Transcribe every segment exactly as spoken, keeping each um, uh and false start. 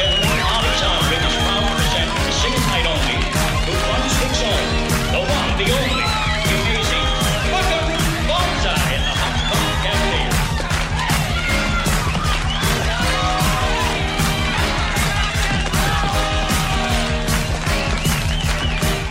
Ladies and gentlemen, honors our British power present the single night only, the one six only, the one, the only, the amazing Buckaroo Banzai in the Hong Kong Cafe.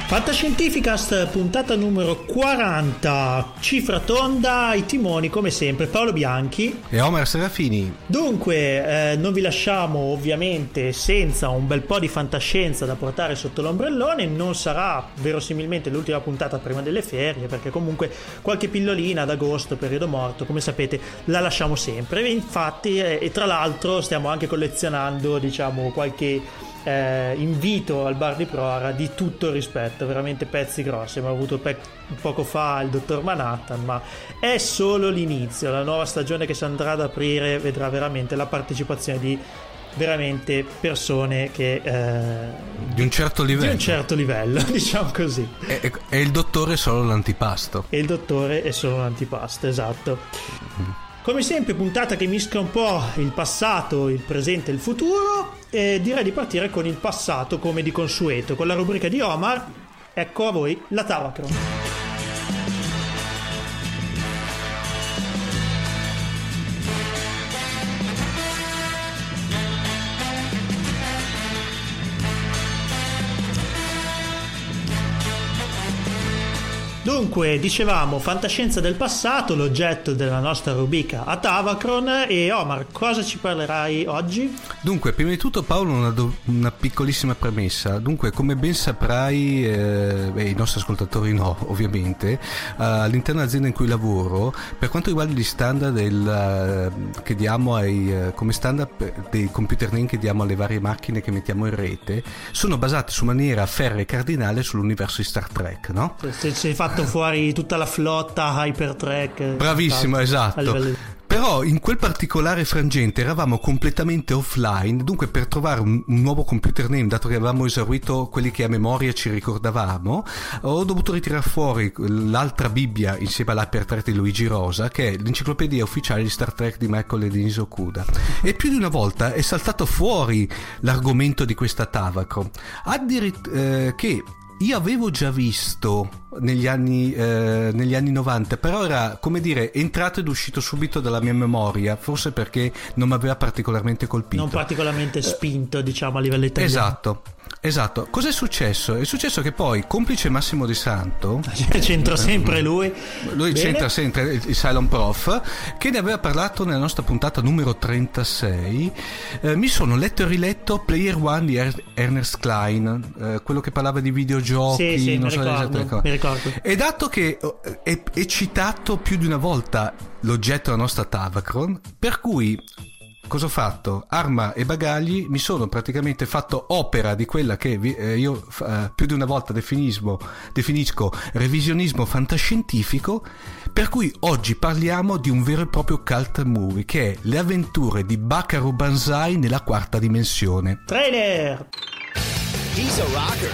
Fantascientificast, puntata numero quaranta, cifra tonda, ai timoni come sempre Paolo Bianchi e Omar Serafini. Dunque eh, non vi lasciamo ovviamente senza un bel po' di fantascienza da portare sotto l'ombrellone. Non sarà verosimilmente l'ultima puntata prima delle ferie, perché comunque qualche pillolina ad agosto, periodo morto, come sapete, la lasciamo sempre. E infatti eh, e tra l'altro stiamo anche collezionando, diciamo, qualche Eh, invito al bar di Proara di tutto rispetto, veramente pezzi grossi. Abbiamo avuto pe- poco fa il dottor Manhattan, ma è solo l'inizio. La nuova stagione che si andrà ad aprire vedrà veramente la partecipazione di veramente persone che eh, di un certo livello, di un certo livello, diciamo così. E, e il dottore è solo l'antipasto. E il dottore è solo l'antipasto, esatto. Mm-hmm. Come sempre, puntata che mischia un po' il passato, il presente e il futuro. E direi di partire con il passato, come di consueto, con la rubrica di Omar. Ecco a voi la Tavacron. Dunque, dicevamo, fantascienza del passato, l'oggetto della nostra rubrica Atavacron. E Omar, cosa ci parlerai oggi? Dunque, prima di tutto, Paolo, una, do- una piccolissima premessa. Dunque, come ben saprai, eh, e i nostri ascoltatori no, ovviamente, eh, all'interno dell'azienda in cui lavoro, per quanto riguarda gli standard del, eh, che diamo ai, eh, come standard dei computer name che diamo alle varie macchine che mettiamo in rete, sono basati su maniera ferrea e cardinale sull'universo di Star Trek, no? Se ci hai fatto fuori tutta la flotta Hypertrack. Bravissimo, esatto. Però in quel particolare frangente eravamo completamente offline, dunque per trovare un, un nuovo computer name, dato che avevamo esaurito quelli che a memoria ci ricordavamo, ho dovuto ritirare fuori l'altra Bibbia insieme all'Hypertrack di Luigi Rosa, che è l'enciclopedia ufficiale di Star Trek di Michael e Denise Okuda. E più di una volta è saltato fuori l'argomento di questa Tavacron, addirittura eh, che io avevo già visto negli anni eh, negli anni novanta, però era, come dire, entrato ed uscito subito dalla mia memoria, forse perché non mi aveva particolarmente colpito, non particolarmente spinto, eh, diciamo, a livello italiano. Esatto. Esatto, cos'è successo? È successo che poi, complice Massimo De Santo, c'entra sempre lui. Lui Bene. c'entra sempre il Silent Prof, che ne aveva parlato nella nostra puntata numero trentasei. Eh, mi sono letto e riletto Player One di er- Ernest Cline, eh, quello che parlava di videogiochi. Sì, sì, non mi, so ricordo, le mi ricordo. E dato che è, è citato più di una volta l'oggetto della nostra Tavacron, per cui. Cosa ho fatto? Arma e bagagli, mi sono praticamente fatto opera di quella che vi, eh, io eh, più di una volta definismo, definisco revisionismo fantascientifico, per cui oggi parliamo di un vero e proprio cult movie, che è Le avventure di Buckaroo Banzai nella quarta dimensione. Trailer! He's a rocker.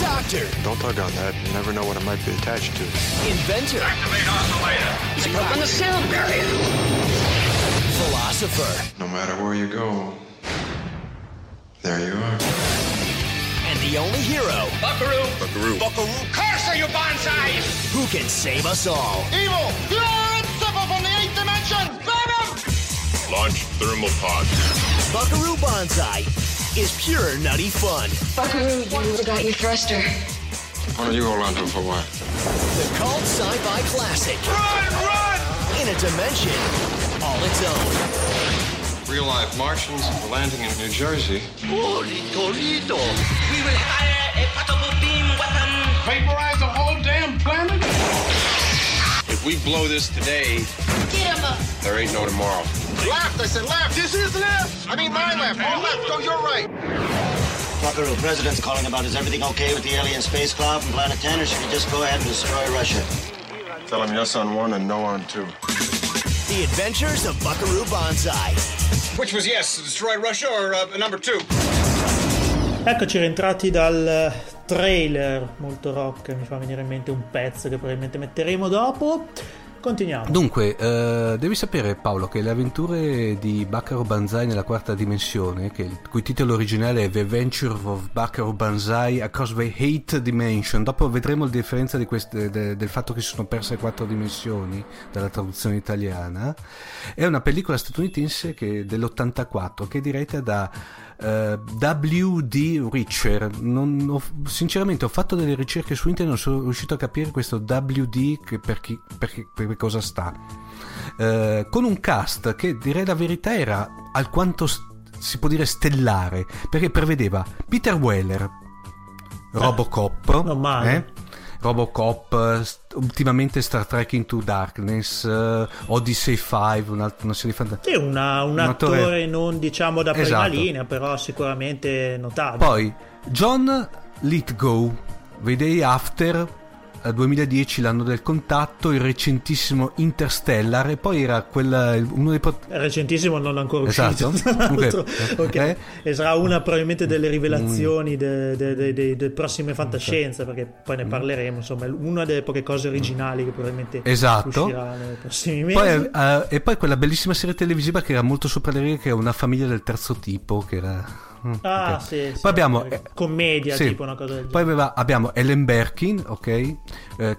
Doctor. Don't tug on that. You never know what it might be attached to. Inventor. Activate oscillator. He's broken the sound barrier. Philosopher. No matter where you go, there you are. And the only hero. Buckaroo. Buckaroo. Buckaroo. Curse you, Banzai! Who can save us all. Evil. You're inseparable from the eighth dimension. Venom. Launch thermal pod. Buckaroo Banzai is pure nutty fun. Buckaroo, you forgot your thruster. Why don't you go around to him for what? The cult sci-fi classic. Run, run! In a dimension. All its own. Real life Martians were landing in New Jersey. Oh, Torito! We will fire a portable beam weapon. Vaporize the whole damn planet? If we blow this today, get him up. There ain't no tomorrow. Left, I said left. This is left. I mean my left. All left, go your right. Buckaroo, the president's calling about is everything okay with the alien space cloud from Planet ten, or should we just go ahead and destroy Russia? Tell him yes on one and no on two. The Adventures of Buckaroo Banzai. Which was yes, destroy Russia or uh, number two? Eccoci rientrati dal trailer molto rock, mi fa venire in mente un pezzo che probabilmente metteremo dopo. Continuiamo. Dunque, eh, devi sapere Paolo che le avventure di Buckaroo Banzai nella quarta dimensione, che il cui titolo originale è The Adventure of Buckaroo Banzai Across the Eighth Dimension, dopo vedremo la differenza di queste, de, del fatto che si sono perse quattro dimensioni dalla traduzione italiana, è una pellicola statunitense che, dell'ottantaquattro, che è diretta da Uh, W D Richer. Non ho, sinceramente ho fatto delle ricerche su internet, non sono riuscito a capire questo W D che per, chi, per, chi, per cosa sta, uh, con un cast che direi la verità era alquanto st- si può dire stellare, perché prevedeva Peter Weller, RoboCop, non male. Eh? RoboCop, st- ultimamente Star Trek Into Darkness, uh, Odyssey cinque, una, una serie fantastica. Sì, una, un, un attore, attore non diciamo da prima esatto. linea, però sicuramente notabile. Poi John Lithgow, The Day After, duemiladieci, l'anno del contatto, il recentissimo Interstellar, e poi era quella, uno dei pot- recentissimo non ancora uscito, esatto. okay. Okay. Eh? Sarà una probabilmente delle rivelazioni mm. delle de, de, de prossime fantascienze, okay. perché poi ne parleremo, insomma è una delle poche cose originali che probabilmente esatto. uscirà nei prossimi mesi. Poi, uh, e poi quella bellissima serie televisiva che era molto sopra le righe, che è Una famiglia del terzo tipo, che era ah okay. sì, sì, poi abbiamo eh, commedia sì. tipo una cosa del poi aveva, abbiamo Ellen Berkin, ok, eh,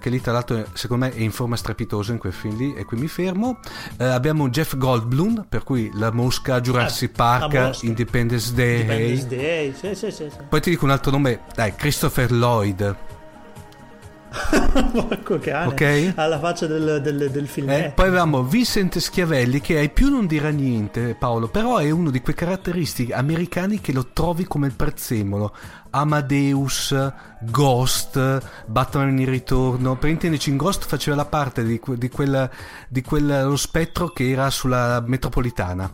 che lì tra l'altro secondo me è in forma strepitosa in quel film lì, e qui mi fermo. Eh, abbiamo Jeff Goldblum, per cui La Mosca, Jurassic eh, Park, Independence Day, Independence Day. Sì, sì, sì, sì. Poi ti dico un altro nome, dai, Christopher Lloyd. Okay. Alla faccia del, del, del film. Eh, poi avevamo Vincent Schiavelli, che ai più non dirà niente Paolo, però è uno di quei caratteristici americani che lo trovi come il prezzemolo. Amadeus, Ghost, Batman in ritorno, per intenderci. In Ghost faceva la parte di, di quella di quello spettro che era sulla metropolitana.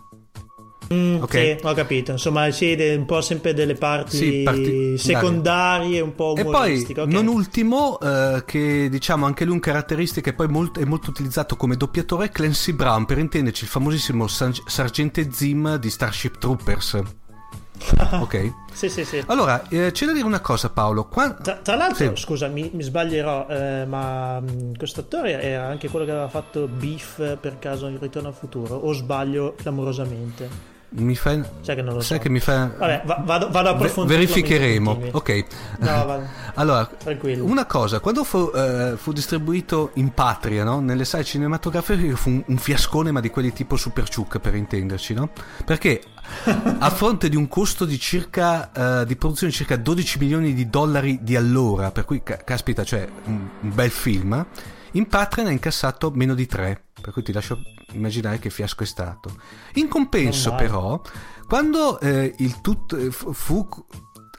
Mm, okay. Sì, ho capito. Insomma, sì, de, un po' sempre delle parti sì, parti... secondarie, un po' umoristiche. E poi, okay. non ultimo, eh, che diciamo anche lui un caratteristica, e poi molto, è molto utilizzato come doppiatore, Clancy Brown, per intenderci il famosissimo Sarg- Sergente Zim di Starship Troopers. Ok. Sì, sì, sì. Allora, eh, c'è da dire una cosa, Paolo. Qua... Tra, tra l'altro, sì. scusa, mi, mi sbaglierò, eh, ma questo attore era anche quello che aveva fatto Beef, per caso, in Ritorno al Futuro, o sbaglio clamorosamente? Mi fai... Sai che non lo sai so. Che mi fai... Vabbè, vado, vado a approfondire. Verificheremo. Ok. No, vado. Allora, tranquillo. Una cosa, quando fu, uh, fu distribuito in patria, no? Nelle sale cinematografiche fu un, un fiascone, ma di quelli tipo Superciuc, per intenderci, no? Perché a fronte di un costo di circa uh, di produzione di circa dodici milioni di dollari di allora, per cui ca- caspita, cioè un, un bel film, in patria ne ha incassato meno di tre, per cui ti lascio immaginare che fiasco è stato. In compenso, però, quando eh, il tutto eh, fu,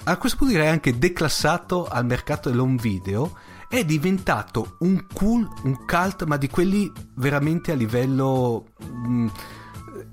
a questo punto direi anche declassato al mercato dell'home video, è diventato un cool, un cult, ma di quelli veramente a livello mh,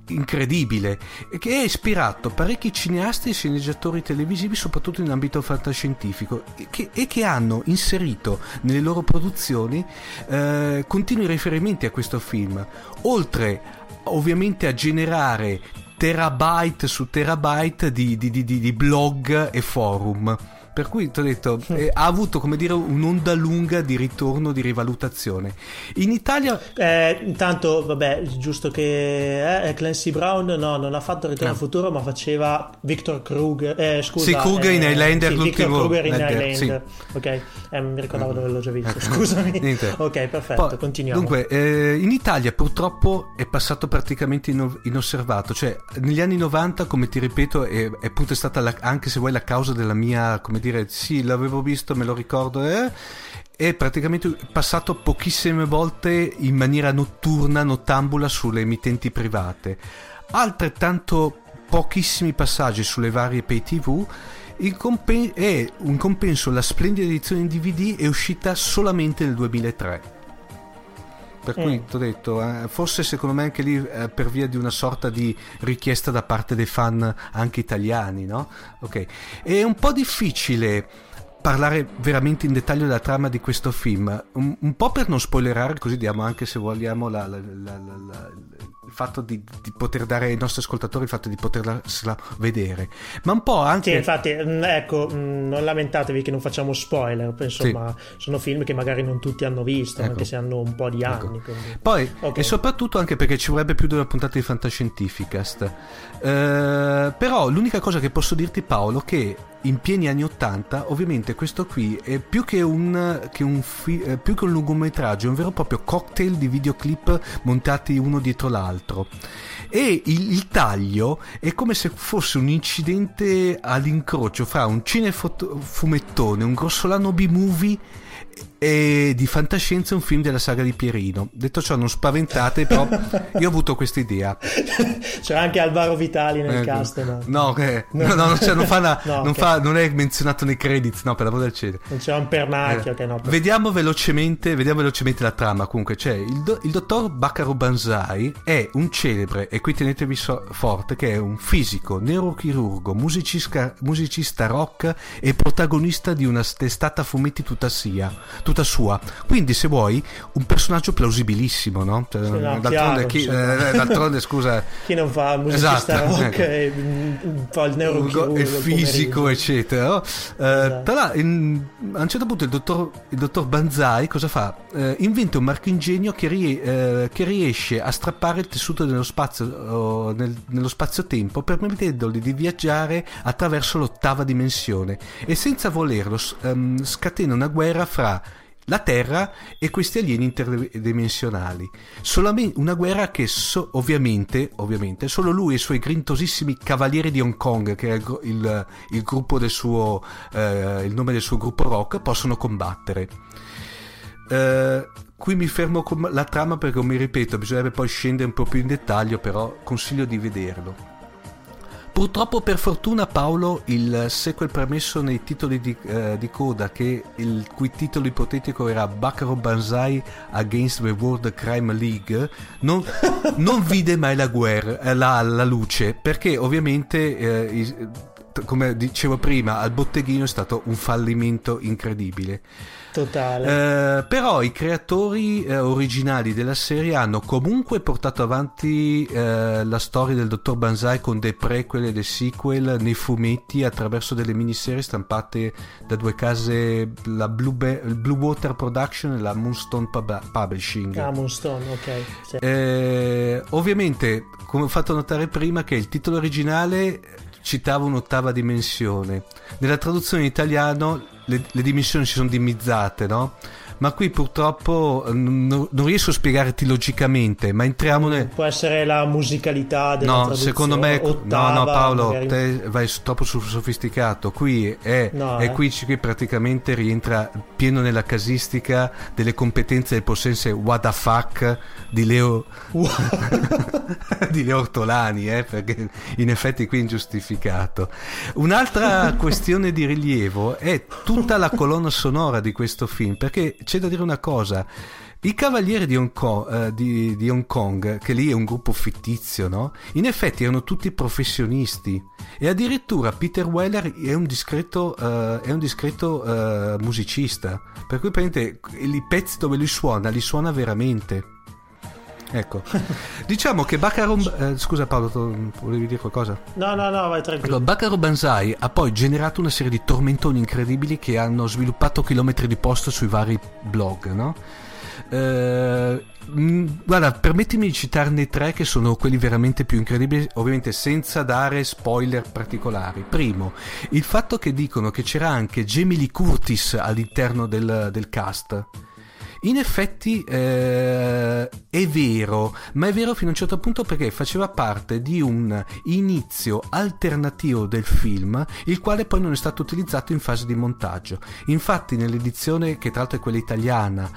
incredibile, che ha ispirato parecchi cineasti e sceneggiatori televisivi, soprattutto in ambito fantascientifico, e che, e che hanno inserito nelle loro produzioni eh, continui riferimenti a questo film, oltre ovviamente a generare terabyte su terabyte di, di, di, di blog e forum, per cui ti ho detto eh, ha avuto, come dire, un'onda lunga di ritorno, di rivalutazione in Italia. Eh, intanto vabbè, giusto che eh, Clancy Brown no non ha fatto Ritorno al Futuro, ma faceva Victor Kruger, eh, scusa, sì, Kruger eh, in Highlander, sì, Victor Kruger in Highlander, sì. Ok, eh, mi ricordavo dove l'ho già visto, scusami. Niente. Ok, perfetto. Poi, continuiamo. Dunque eh, in Italia purtroppo è passato praticamente inosservato, cioè negli anni novanta, come ti ripeto, è, è appunto stata la, anche se vuoi la causa della mia, come dire, sì, l'avevo visto, me lo ricordo, eh, è praticamente passato pochissime volte in maniera notturna, nottambula sulle emittenti private, altrettanto pochissimi passaggi sulle varie pay tv. In compen- e un compenso, la splendida edizione in D V D è uscita solamente nel duemilatré, per cui mm. ti ho detto eh, forse secondo me anche lì eh, per via di una sorta di richiesta da parte dei fan anche italiani, no? Ok, è un po' difficile parlare veramente in dettaglio della trama di questo film, un, un po' per non spoilerare, così diamo anche, se vogliamo, la, la, la, la, la, il fatto di, di poter dare ai nostri ascoltatori il fatto di potersela vedere, ma un po' anche... Sì, infatti, ecco, non lamentatevi che non facciamo spoiler, insomma, sì. Sono film che magari non tutti hanno visto, ecco, anche se hanno un po' di anni. Ecco. Poi, okay. E soprattutto anche perché ci vorrebbe più di una puntata di Fantascientificast, eh, però l'unica cosa che posso dirti, Paolo, che in pieni anni ottanta, ovviamente questo qui è più che un, che un fi- più che un lungometraggio, è un vero e proprio cocktail di videoclip montati uno dietro l'altro, e il, il taglio è come se fosse un incidente all'incrocio fra un cinefoto- fumettone, un grossolano B-movie e di fantascienza, un film della saga di Pierino. Detto ciò, non spaventate, però io ho avuto questa idea. C'è anche Alvaro Vitali nel eh, cast, no? No, eh, no, no, no, cioè, non, fa una, no, non, okay. fa, non è menzionato nei credits, no, per la voce del cielo. Non c'è un pernacchio, eh, che no. Per... Vediamo velocemente, vediamo velocemente la trama. Comunque, cioè, il, do, il dottor Buckaroo Banzai è un celebre, e qui tenetevi so, forte, che è un fisico, neurochirurgo, musicista, musicista rock e protagonista di una testata fumetti tutta sia. tutta sua, quindi se vuoi un personaggio plausibilissimo, no? Cioè, no, d'altronde, chiaro, chi, cioè. eh, d'altronde scusa chi non fa musicista, esatto, rock, eh. e, fa il neurochirurgo e fisico pomeriggio, eccetera, no? eh, esatto. Tra l'altro, a un certo punto il dottor, il dottor Banzai cosa fa? Eh, inventa un marchingegno che, rie, eh, che riesce a strappare il tessuto dello spazio, oh, nel, nello spazio-tempo, permettendogli di viaggiare attraverso l'ottava dimensione, e senza volerlo ehm, scatena una guerra fra la Terra e questi alieni interdimensionali. Solamente una guerra che so, ovviamente, ovviamente solo lui e i suoi grintosissimi cavalieri di Hong Kong, che è il, il, il gruppo del suo eh, il nome del suo gruppo rock, possono combattere. Eh, qui mi fermo con la trama perché, mi ripeto, bisognerebbe poi scendere un po' più in dettaglio, però consiglio di vederlo. Purtroppo, per fortuna, Paolo, il sequel premesso nei titoli di, eh, di coda, che il cui titolo ipotetico era Buckaroo Banzai Against the World Crime League, non, non vide mai la guerra, la, la luce, perché ovviamente eh, come dicevo prima, al botteghino è stato un fallimento incredibile. Totale. Eh, però i creatori eh, originali della serie hanno comunque portato avanti eh, la storia del dottor Banzai con dei prequel e dei sequel nei fumetti attraverso delle miniserie stampate da due case, la Blue, Be- Blue Water Production e la Moonstone Pub- Publishing. Ah, Moonstone, ok. Sì. Eh, ovviamente, come ho fatto notare prima, che il titolo originale citava un'ottava dimensione. Nella traduzione in italiano le, le dimensioni si sono dimezzate, no? Ma qui purtroppo non, non riesco a spiegarti logicamente, ma entriamo nel... Può essere la musicalità della no, traduzione. Secondo me... Ottava, no, no, Paolo, magari... te vai troppo sul sofisticato. Qui è, no, è eh. qui, qui praticamente rientra pieno nella casistica delle competenze e possenze what the fuck di Leo... Wow. di Leo Ortolani, eh, perché in effetti qui è ingiustificato. Un'altra questione di rilievo è tutta la colonna sonora di questo film, perché c'è da dire una cosa: i Cavalieri di Hong Kong, eh, di, di Hong Kong, che lì è un gruppo fittizio, no? In effetti erano tutti professionisti e addirittura Peter Weller è un discreto, eh, è un discreto eh, musicista, per cui praticamente i pezzi dove lui suona li suona veramente. Ecco, diciamo che Buckaroo... Eh, scusa Paolo, tu volevi dire qualcosa? No, no, no, vai tranquillo. Allora, Buckaroo Banzai ha poi generato una serie di tormentoni incredibili che hanno sviluppato chilometri di post sui vari blog, no? Eh, mh, guarda, permettimi di citarne tre che sono quelli veramente più incredibili, ovviamente senza dare spoiler particolari. Primo, il fatto che dicono che c'era anche Jamie Lee Curtis all'interno del, del cast. In effetti eh, è vero, ma è vero fino a un certo punto, perché faceva parte di un inizio alternativo del film, il quale poi non è stato utilizzato in fase di montaggio. Infatti nell'edizione, che tra l'altro è quella italiana,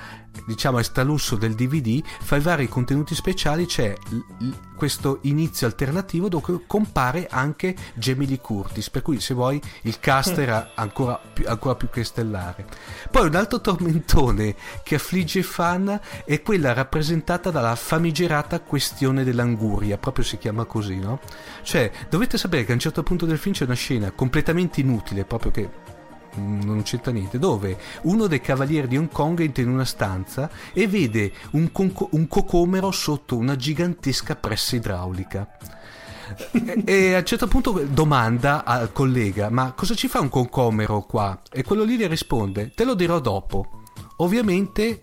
diciamo estralusso del D V D, fra i vari contenuti speciali c'è l- l- questo inizio alternativo dove compare anche Jamie Lee Curtis, per cui se vuoi il cast era ancora più, ancora più che stellare. Poi un altro tormentone che affligge fan è quella rappresentata dalla famigerata questione dell'anguria, proprio si chiama così, no? Cioè dovete sapere che a un certo punto del film c'è una scena completamente inutile, proprio che non c'entra niente, dove uno dei cavalieri di Hong Kong entra in una stanza e vede un, conco- un cocomero sotto una gigantesca pressa idraulica e, e a un certo punto domanda al collega: ma cosa ci fa un cocomero qua? E quello lì le risponde: te lo dirò dopo. Ovviamente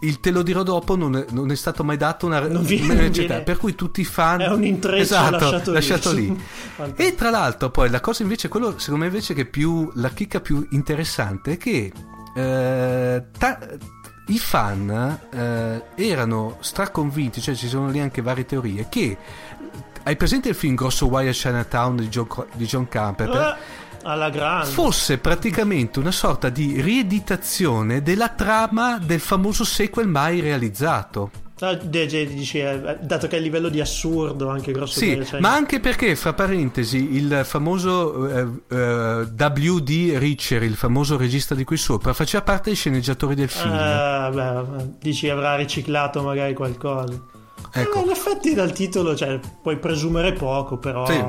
il te lo dirò dopo non è, non è stato mai dato una, non viene, una viene, per cui tutti i fan è un intreccio, esatto, lasciato, lasciato lì, lì. E tra l'altro poi la cosa invece, quello secondo me invece che più la chicca più interessante è che eh, ta- i fan eh, erano straconvinti, cioè ci sono lì anche varie teorie, che hai presente il film Grosso Guai a Chinatown di John, di John Carpenter? Uh. Alla grande. Fosse praticamente una sorta di rieditazione della trama del famoso sequel mai realizzato. Dici, dato che è il livello di assurdo anche grosso. Sì, dire, cioè... ma anche perché, fra parentesi, il famoso eh, eh, W D Richer, il famoso regista di qui sopra, faceva parte dei sceneggiatori del film. Eh, beh, dici avrà riciclato magari qualcosa. Ecco. Eh, in effetti dal titolo, cioè, puoi presumere poco, però... Sì.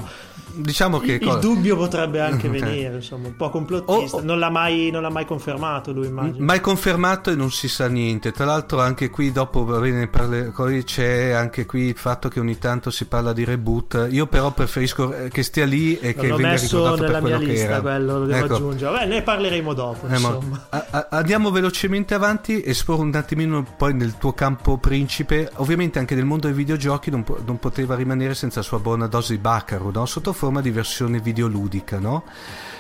Diciamo che il cosa... dubbio potrebbe anche okay. venire, insomma, un po' complottista. Oh, oh. Non l'ha mai, non l'ha mai confermato lui, immagino. Mai confermato e non si sa niente. Tra l'altro anche qui dopo, va bene, parle... c'è anche qui il fatto che ogni tanto si parla di reboot. Io però preferisco che stia lì e non che venga ricordato per quello che era. L'ho messo nella mia lista, quello lo devo ecco. aggiungere. Beh, ne parleremo dopo, eh, insomma. Ma... A- andiamo velocemente avanti e esporo un attimino poi nel tuo campo principe. Ovviamente anche nel mondo dei videogiochi non, po- non poteva rimanere senza sua buona dose di Buckaroo, no? Sotto forma di versione videoludica, no?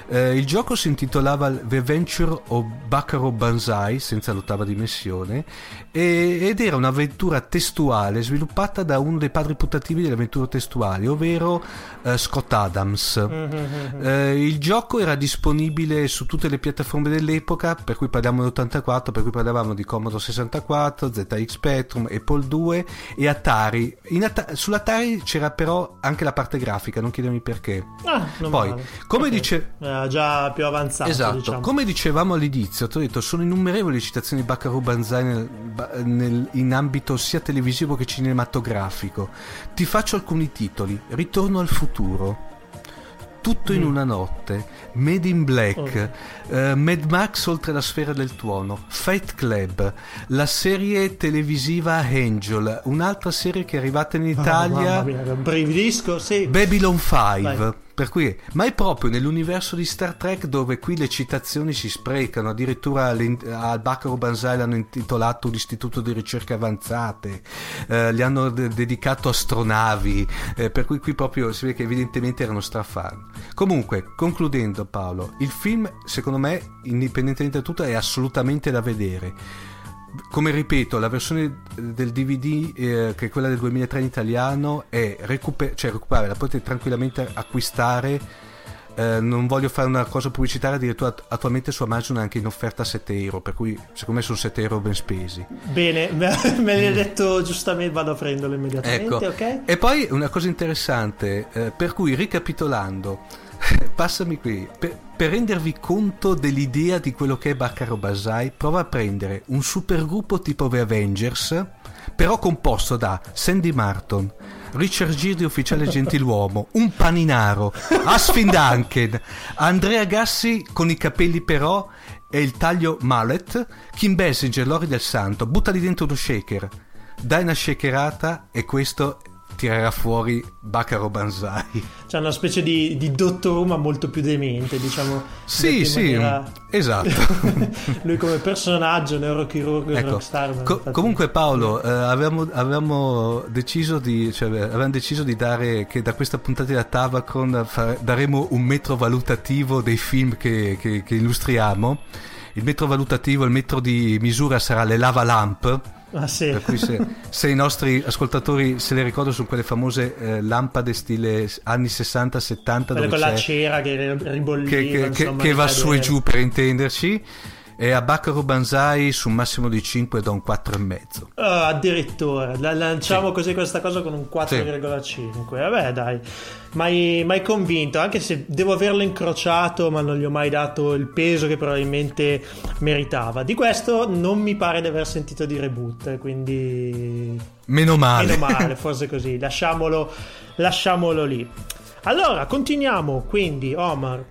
Eh, il gioco si intitolava The Adventure of Buckaroo Banzai, senza l'ottava dimensione, e, ed era un'avventura testuale sviluppata da uno dei padri putativi delle avventure testuali, ovvero eh, Scott Adams. Eh, il gioco era disponibile su tutte le piattaforme dell'epoca, per cui parliamo dell'ottantaquattro, per cui parlavamo di Commodore sessantaquattro, Z X Spectrum, Apple due e Atari. In At- sull'Atari c'era però anche la parte grafica, non chiedemi perché. Ah, non Poi, male. come okay. dice... Uh, già più avanzato, esatto, diciamo. Come dicevamo all'inizio, ti ho detto, sono innumerevoli citazioni di Buckaroo Banzai nel, nel, in ambito sia televisivo che cinematografico. Ti faccio alcuni titoli: Ritorno al futuro, Tutto in una notte, Made in Black, oh. uh, Mad Max oltre la sfera del tuono, Fight Club, la serie televisiva Angel, un'altra serie che è arrivata in Italia, oh, mia, brividisco, sì. Babylon cinque. Per cui, ma è proprio nell'universo di Star Trek dove qui le citazioni si sprecano, addirittura al Buckaroo Banzai l'hanno intitolato un istituto di ricerca avanzate, eh, gli hanno de- dedicato astronavi, eh, per cui qui proprio si vede che evidentemente erano strafan. Comunque, concludendo Paolo, il film secondo me, indipendentemente da tutto, è assolutamente da vedere. Come ripeto, la versione del D V D, eh, che è quella del duemilatré in italiano, è recuper- cioè recuperare, la potete tranquillamente acquistare. Eh, non voglio fare una cosa pubblicitaria, addirittura attualmente su Amazon è anche in offerta a sette euro, per cui secondo me sono sette euro ben spesi. Bene, me l'hai detto giustamente, vado a prenderlo immediatamente, ecco. Okay? E poi una cosa interessante, eh, per cui ricapitolando, passami qui, per, per rendervi conto dell'idea di quello che è Buckaroo Banzai, prova a prendere un supergruppo tipo The Avengers, però composto da Sandy Martin, Richard Gere di Ufficiale Gentiluomo, un paninaro, Asfin Duncan, Andrea Gassi con i capelli però e il taglio mullet, Kim Basinger, Lori del Santo, buttali dentro uno shaker, dai una shakerata e questo tirerà fuori Buckaroo Banzai. C'è una specie di, di dottor, ma molto più demente, diciamo. Sì, sì, maniera... esatto. Lui come personaggio, neurochirurgo, ecco, rockstar. Co- comunque Paolo, eh, avevamo, avevamo deciso di cioè, avevamo deciso di dare che da questa puntata da Tavacron fare, daremo un metro valutativo dei film che, che, che illustriamo. Il metro valutativo, il metro di misura sarà le lava lamp. Ah, sì. Per cui se, se i nostri ascoltatori se le ricordano, sono quelle famose eh, lampade stile anni sessanta settanta, quelle con la cera che ribolliva, che, che, insomma, che, che va su e giù, per intenderci. E a Buckaroo Banzai su un massimo di cinque da un quattro e mezzo. Oh, addirittura la lanciamo, sì, così questa cosa con un quattro virgola cinque, sì. Vabbè dai, mai, mai convinto, anche se devo averlo incrociato, ma non gli ho mai dato il peso che probabilmente meritava. Di questo non mi pare di aver sentito di Reboot, quindi meno male, meno male forse così lasciamolo, lasciamolo lì. Allora continuiamo quindi, Omar,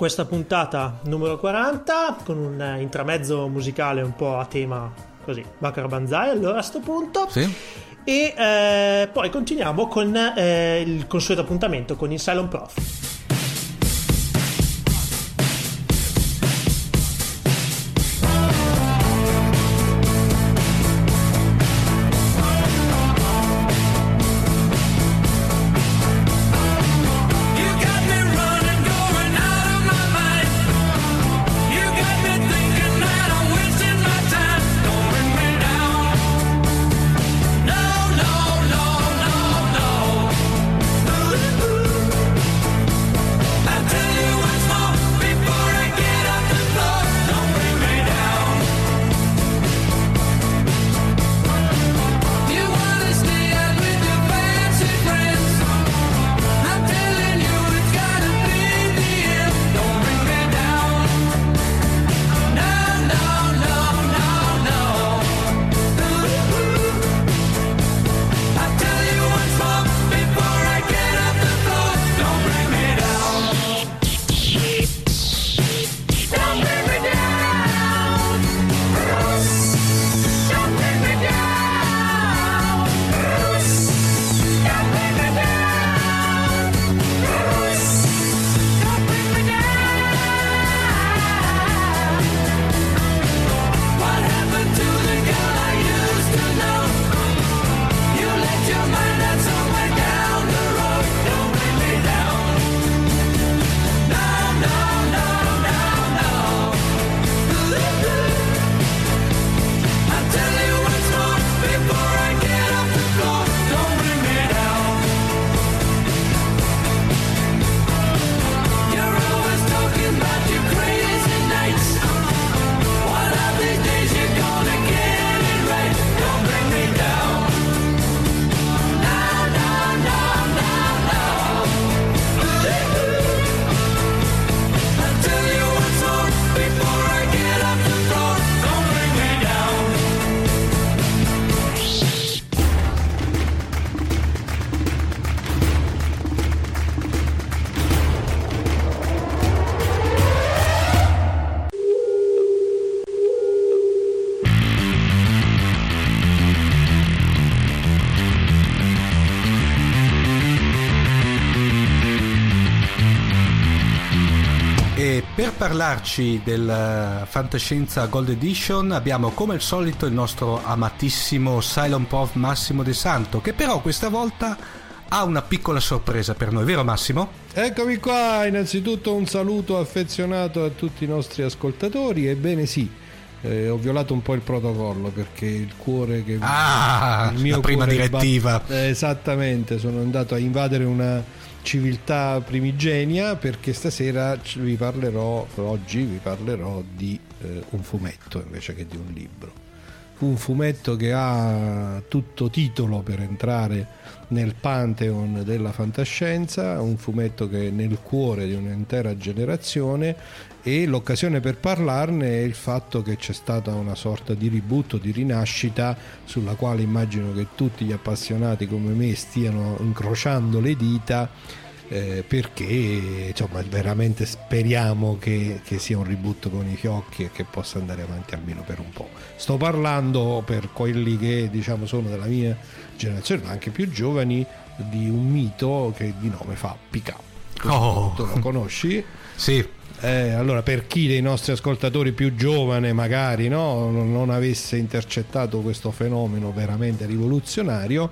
questa puntata numero quaranta con un intramezzo musicale un po' a tema, così, Buckaroo Banzai, allora a sto punto, sì. E eh, poi continuiamo con eh, il consueto appuntamento con il Silent Prof. Per parlarci della fantascienza Gold Edition abbiamo come al solito il nostro amatissimo Silent Prof Massimo De Santo, che però questa volta ha una piccola sorpresa per noi, vero Massimo? Eccomi qua, innanzitutto un saluto affezionato a tutti i nostri ascoltatori. Ebbene sì, eh, ho violato un po' il protocollo perché il cuore che... Ah, il mio la prima direttiva! Bat... Eh, esattamente, sono andato a invadere una... civiltà primigenia, perché stasera vi parlerò, oggi vi parlerò di eh, un fumetto invece che di un libro. Un fumetto che ha tutto titolo per entrare nel pantheon della fantascienza, un fumetto che è nel cuore di un'intera generazione, e l'occasione per parlarne è il fatto che c'è stata una sorta di ributto, di rinascita, sulla quale immagino che tutti gli appassionati come me stiano incrociando le dita, eh, perché insomma veramente speriamo che, che sia un ributto con i fiocchi e che possa andare avanti almeno per un po'. Sto parlando, per quelli che diciamo sono della mia generazione ma anche più giovani, di un mito che di nome fa P K. Oh. Tu lo conosci? Sì. Eh, allora, per chi dei nostri ascoltatori più giovane magari no, non avesse intercettato questo fenomeno veramente rivoluzionario,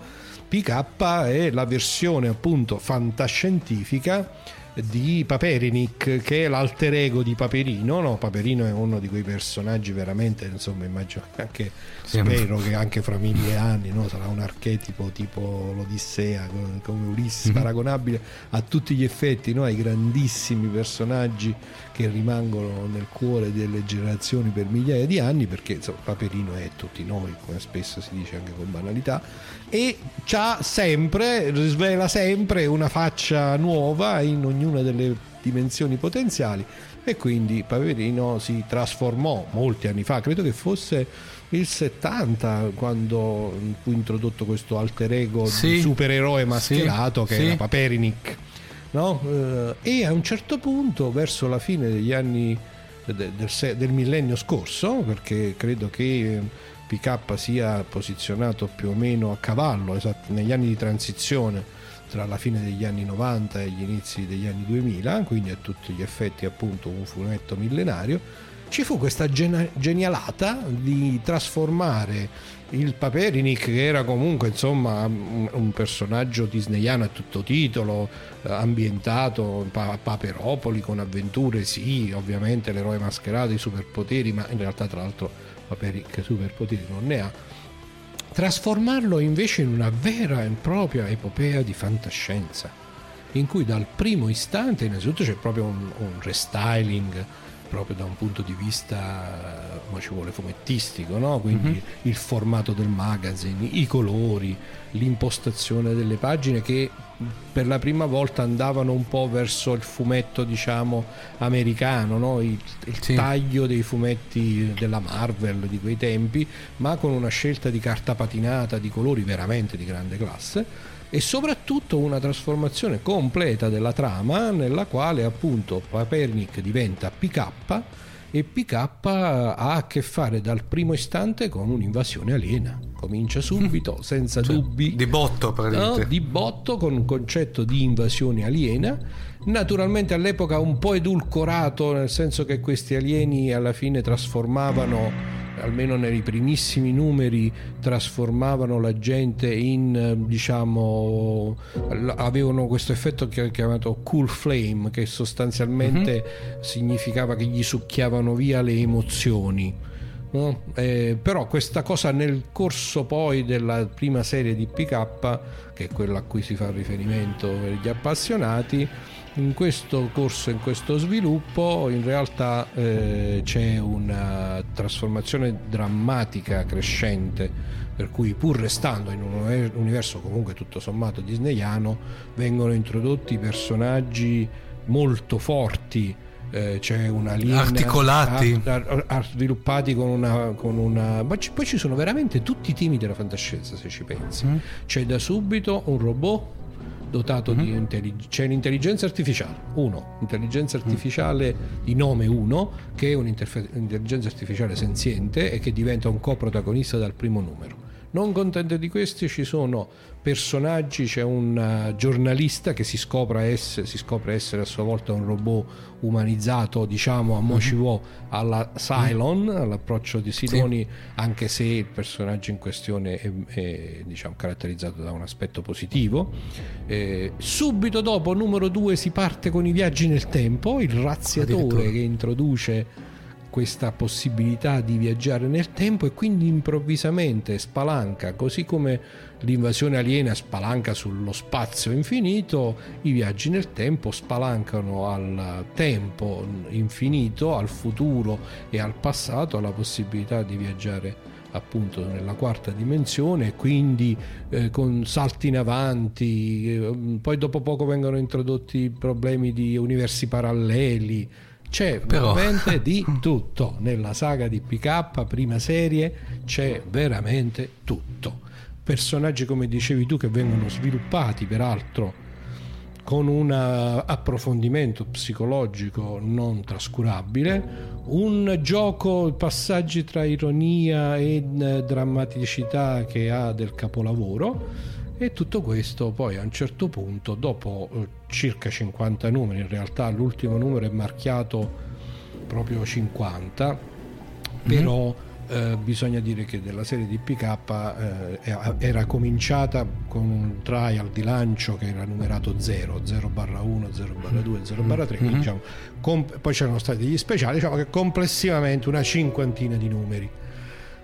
P K è la versione appunto fantascientifica di Paperinik, che è l'alter ego di Paperino. No, Paperino è uno di quei personaggi veramente, insomma, immagino anche, spero che anche fra mille anni, no, sarà un archetipo tipo l'Odissea, come Ulisse, paragonabile a tutti gli effetti, no, ai grandissimi personaggi che rimangono nel cuore delle generazioni per migliaia di anni, perché insomma Paperino è tutti noi, come spesso si dice anche con banalità, e c'ha sempre, svela sempre una faccia nuova in ognuno delle dimensioni potenziali, e quindi Paperino si trasformò molti anni fa, credo che fosse il settanta quando fu introdotto questo alter ego, sì, di supereroe mascherato, sì, che sì, era Paperinik, no? E a un certo punto, verso la fine degli anni del, del, del millennio scorso, perché credo che P K sia posizionato più o meno a cavallo, esatto, negli anni di transizione tra la fine degli anni novanta e gli inizi degli anni duemila, quindi a tutti gli effetti appunto un fumetto millenario, ci fu questa gena- genialata di trasformare il Paperinik, che era comunque insomma un, un personaggio disneyano a tutto titolo, eh, ambientato a Paperopoli, con avventure, sì, ovviamente l'eroe mascherato, i superpoteri, ma in realtà tra l'altro Paperinik superpoteri non ne ha, trasformarlo invece in una vera e propria epopea di fantascienza, in cui dal primo istante innanzitutto c'è proprio un, un restyling proprio da un punto di vista, come ci vuole, fumettistico, no? Quindi mm-hmm. il formato del magazine, i colori, l'impostazione delle pagine, che per la prima volta andavano un po' verso il fumetto diciamo americano, no? il, il sì. taglio dei fumetti della Marvel di quei tempi, ma con una scelta di carta patinata, di colori veramente di grande classe, e soprattutto una trasformazione completa della trama, nella quale appunto Paperinik diventa P K, e P K ha a che fare dal primo istante con un'invasione aliena. Comincia subito, senza cioè, dubbi, di botto, praticamente. No? Di botto, con un concetto di invasione aliena, naturalmente all'epoca un po' edulcorato, nel senso che questi alieni alla fine trasformavano, almeno nei primissimi numeri, trasformavano la gente in, diciamo, avevano questo effetto che ho chiamato cool flame, che sostanzialmente mm-hmm. significava che gli succhiavano via le emozioni, no? Eh, però questa cosa nel corso poi della prima serie di P K, che è quella a cui si fa riferimento per gli appassionati, in questo corso, in questo sviluppo, in realtà eh, c'è una trasformazione drammatica crescente, per cui pur restando in un universo comunque tutto sommato disneyano, vengono introdotti personaggi molto forti, eh, c'è una linea articolati, a, a, a, sviluppati con una, con una... Ma c- poi ci sono veramente tutti i temi della fantascienza, se ci pensi. Mm. C'è da subito un robot dotato mm-hmm. di intellig- c'è un'intelligenza artificiale uno, intelligenza artificiale mm. di nome uno, che è un'intelligenza artificiale senziente e che diventa un coprotagonista dal primo numero. Non contento di questi, ci sono personaggi, c'è un giornalista che si scopre essere, si scopre essere a sua volta un robot umanizzato, diciamo a Mocivò alla Cylon, all'approccio di Sidoni, sì. Anche se il personaggio in questione è, è diciamo caratterizzato da un aspetto positivo. Eh, subito dopo, numero due, si parte con i viaggi nel tempo, il razziatore che introduce questa possibilità di viaggiare nel tempo e quindi improvvisamente spalanca, così come l'invasione aliena spalanca sullo spazio infinito, i viaggi nel tempo spalancano al tempo infinito, al futuro e al passato, la possibilità di viaggiare appunto nella quarta dimensione, quindi eh, con salti in avanti, eh, poi dopo poco vengono introdotti problemi di universi paralleli. C'è Però... veramente di tutto nella saga di P K, prima serie, c'è veramente tutto. Personaggi, come dicevi tu, che vengono sviluppati peraltro con un approfondimento psicologico non trascurabile, un gioco, passaggi tra ironia e drammaticità che ha del capolavoro. E tutto questo poi a un certo punto, dopo circa cinquanta numeri, in realtà l'ultimo numero è marchiato proprio cinquanta, mm-hmm. però eh, bisogna dire che della serie di P K eh, era cominciata con un trial di lancio che era numerato zero, zero barra uno, zero barra due, zero barra tre, mm-hmm. diciamo. Com- poi c'erano stati degli speciali, diciamo che complessivamente una cinquantina di numeri.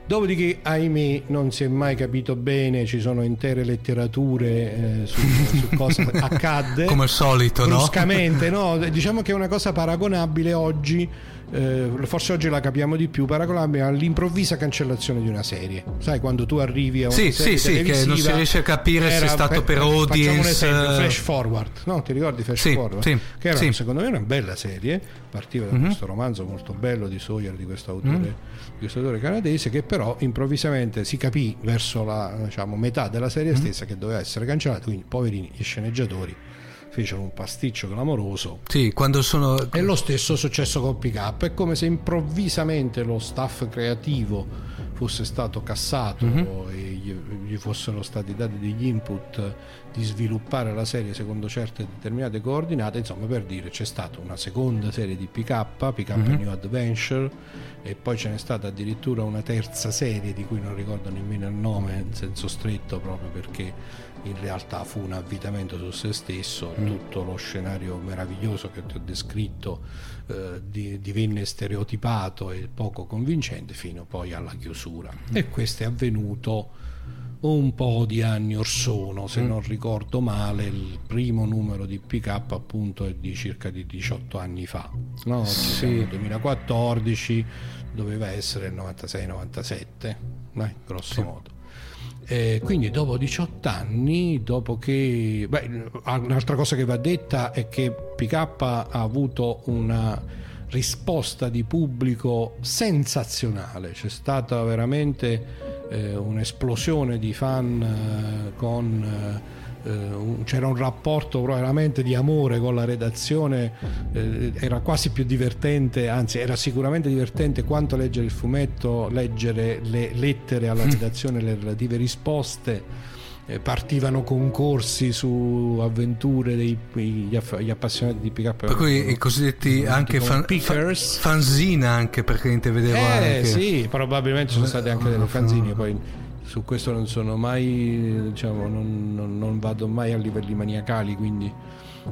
Dopodiché, ahimè, non si è mai capito bene, ci sono intere letterature eh, su, su cosa accadde. Come al solito, bruscamente, no? no? Diciamo che è una cosa paragonabile oggi, eh, forse oggi la capiamo di più, paragonabile all'improvvisa cancellazione di una serie. Sai, quando tu arrivi a una sì, serie sì, televisiva... Sì, sì, che non si riesce a capire era, se è stato per audience... Facciamo un esempio, Flash Forward, no? Ti ricordi Flash sì, Forward? Sì, che era, sì. secondo me, una bella serie, partiva da mm-hmm. questo romanzo molto bello di Sawyer, di questo autore, mm-hmm. di questo autore canadese, che però improvvisamente si capì verso la diciamo, metà della serie stessa mm. che doveva essere cancellata, quindi poverini gli sceneggiatori fecero un pasticcio clamoroso. Sì, quando sono... E lo stesso successo con P K, è come se improvvisamente lo staff creativo fosse stato cassato mm-hmm. e gli, gli fossero stati dati degli input di sviluppare la serie secondo certe determinate coordinate. Insomma, per dire, c'è stata una seconda serie di P K, P K mm-hmm. New Adventure, e poi ce n'è stata addirittura una terza serie di cui non ricordo nemmeno il nome in senso stretto, proprio perché in realtà fu un avvitamento su se stesso. Mm. Tutto lo scenario meraviglioso che ti ho descritto eh, di, divenne stereotipato e poco convincente fino poi alla chiusura. Mm. E questo è avvenuto un po' di anni or sono, se mm. non ricordo male. Il primo numero di P K appunto è di circa di diciotto anni fa, no? Sì. Nel duemilaquattordici doveva essere il novantasei novantasette, dai, grosso sì. modo. Eh, quindi dopo diciotto anni, dopo che... Beh, un'altra cosa che va detta è che P K ha avuto una risposta di pubblico sensazionale, c'è stata veramente eh, un'esplosione di fan eh, con... Eh, c'era un rapporto veramente di amore con la redazione, eh, era quasi più divertente, anzi era sicuramente divertente quanto leggere il fumetto, leggere le lettere alla redazione, le relative risposte. Eh, partivano concorsi su avventure degli aff- appassionati di P K, per cui i cosiddetti anche fan, pickers, fa- fanzina, anche perché niente vedevo eh anche. Sì, probabilmente sono state anche delle fanzine, poi su questo non sono mai, diciamo, non, non, non vado mai a livelli maniacali, quindi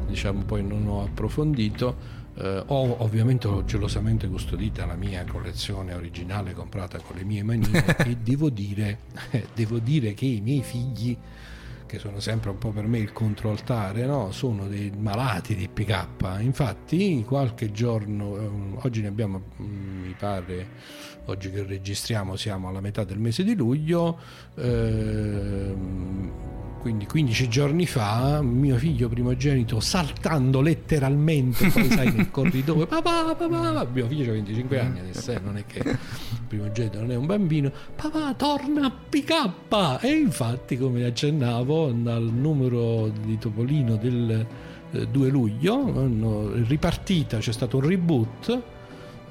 diciamo poi non ho approfondito. Eh, ho ovviamente ho gelosamente custodita la mia collezione originale comprata con le mie manine e devo dire, eh, devo dire che i miei figli, che sono sempre un po' per me il controaltare, no? Sono dei malati di P K. Infatti qualche giorno, oggi ne abbiamo, mi pare, oggi che registriamo siamo alla metà del mese di luglio, ehm, quindi quindici giorni fa mio figlio primogenito, saltando letteralmente poi sai nel corridoio, papà, papà, mio figlio ha venticinque anni adesso, eh, non è che primogenito, non è un bambino, papà torna a P K. E infatti, come accennavo, dal numero di Topolino del eh, due luglio hanno ripartita, c'è stato un reboot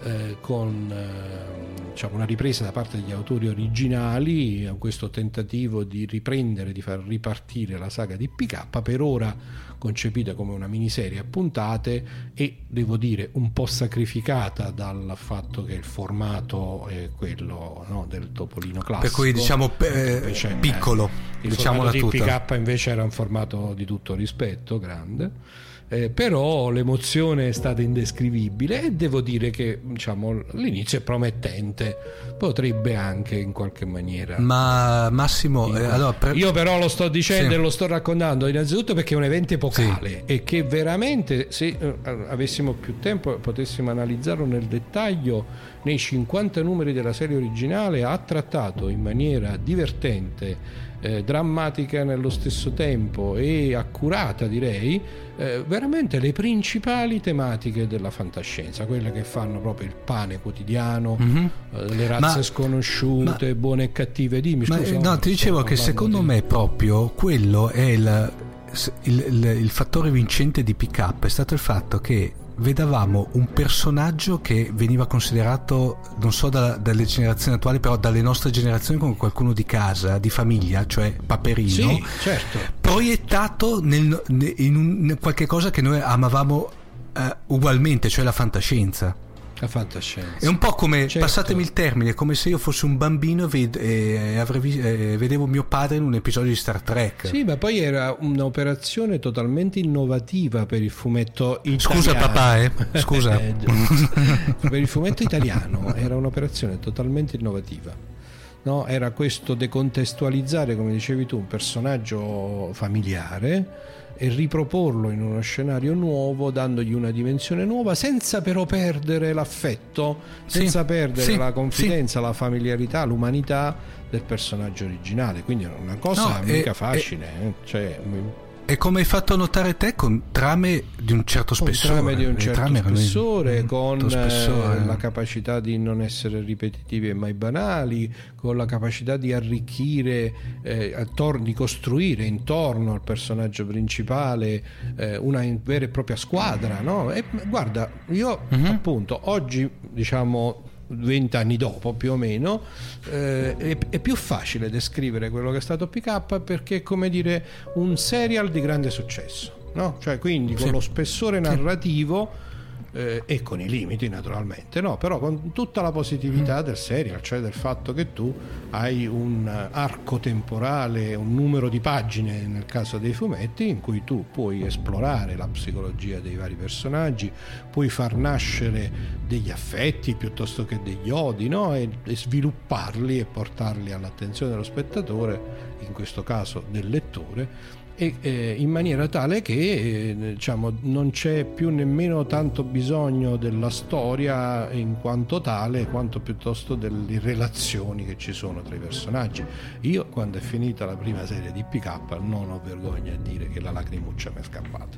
eh, con eh, diciamo una ripresa da parte degli autori originali, questo tentativo di riprendere, di far ripartire la saga di P K, per ora concepita come una miniserie a puntate e devo dire un po' sacrificata dal fatto che il formato è quello, no, del Topolino classico, per cui diciamo pe- invece, piccolo eh, il diciamo formato di P K invece era un formato di tutto rispetto, grande. Eh, però l'emozione è stata indescrivibile e devo dire che diciamo l'inizio è promettente, potrebbe anche in qualche maniera. Ma Massimo, eh, allora per... io però lo sto dicendo e sì. lo sto raccontando innanzitutto perché è un evento epocale sì. e che veramente se eh, avessimo più tempo potessimo analizzarlo nel dettaglio, nei cinquanta numeri della serie originale ha trattato in maniera divertente, Eh, drammatica nello stesso tempo e accurata, direi, eh, veramente le principali tematiche della fantascienza, quelle che fanno proprio il pane quotidiano, mm-hmm. eh, le razze ma, sconosciute, ma, buone e cattive. Dimmi, ma, scusa, no, ti dicevo che secondo di... me proprio quello è il, il, il, il fattore vincente di Pick Up, è stato il fatto che vedavamo un personaggio che veniva considerato, non so da, dalle generazioni attuali, però dalle nostre generazioni come qualcuno di casa, di famiglia, cioè Paperino, sì, certo. proiettato nel, in, un, in qualche cosa che noi amavamo eh, ugualmente, cioè la fantascienza. La fantascienza. È un po' come, certo. passatemi il termine, come se io fossi un bambino e, ved- e avrei, eh, vedevo mio padre in un episodio di Star Trek. Sì, ma poi era un'operazione totalmente innovativa per il fumetto italiano. Scusa papà, eh? Scusa. Per il fumetto italiano era un'operazione totalmente innovativa. No? Era questo decontestualizzare, come dicevi tu, un personaggio familiare e riproporlo in uno scenario nuovo, dandogli una dimensione nuova, senza però perdere l'affetto, senza sì, perdere sì, la confidenza, sì. la familiarità, l'umanità del personaggio originale. Quindi è una cosa no, mica è, facile. È, eh. cioè, e come hai fatto notare te, con trame di un certo con spessore. Trame di un certo spessore, con spessore. Eh, la capacità di non essere ripetitivi e mai banali, con la capacità di arricchire, eh, attor- di costruire intorno al personaggio principale eh, una vera e propria squadra, no? E guarda, io mm-hmm. appunto oggi, diciamo vent'anni dopo più o meno eh, è, è più facile descrivere quello che è stato P K perché è come dire un serial di grande successo, no? Cioè quindi con sì. lo spessore narrativo eh, e con i limiti naturalmente, no? Però con tutta la positività mm. del serial, cioè del fatto che tu hai un arco temporale, un numero di pagine nel caso dei fumetti in cui tu puoi esplorare la psicologia dei vari personaggi, puoi far nascere degli affetti piuttosto che degli odi, no? e, e svilupparli e portarli all'attenzione dello spettatore, in questo caso del lettore, e, eh, in maniera tale che eh, diciamo non c'è più nemmeno tanto bisogno della storia in quanto tale, quanto piuttosto delle relazioni che ci sono tra i personaggi. Io quando è finita la prima serie di P K non ho vergogna a dire che la lacrimuccia mi è scappata.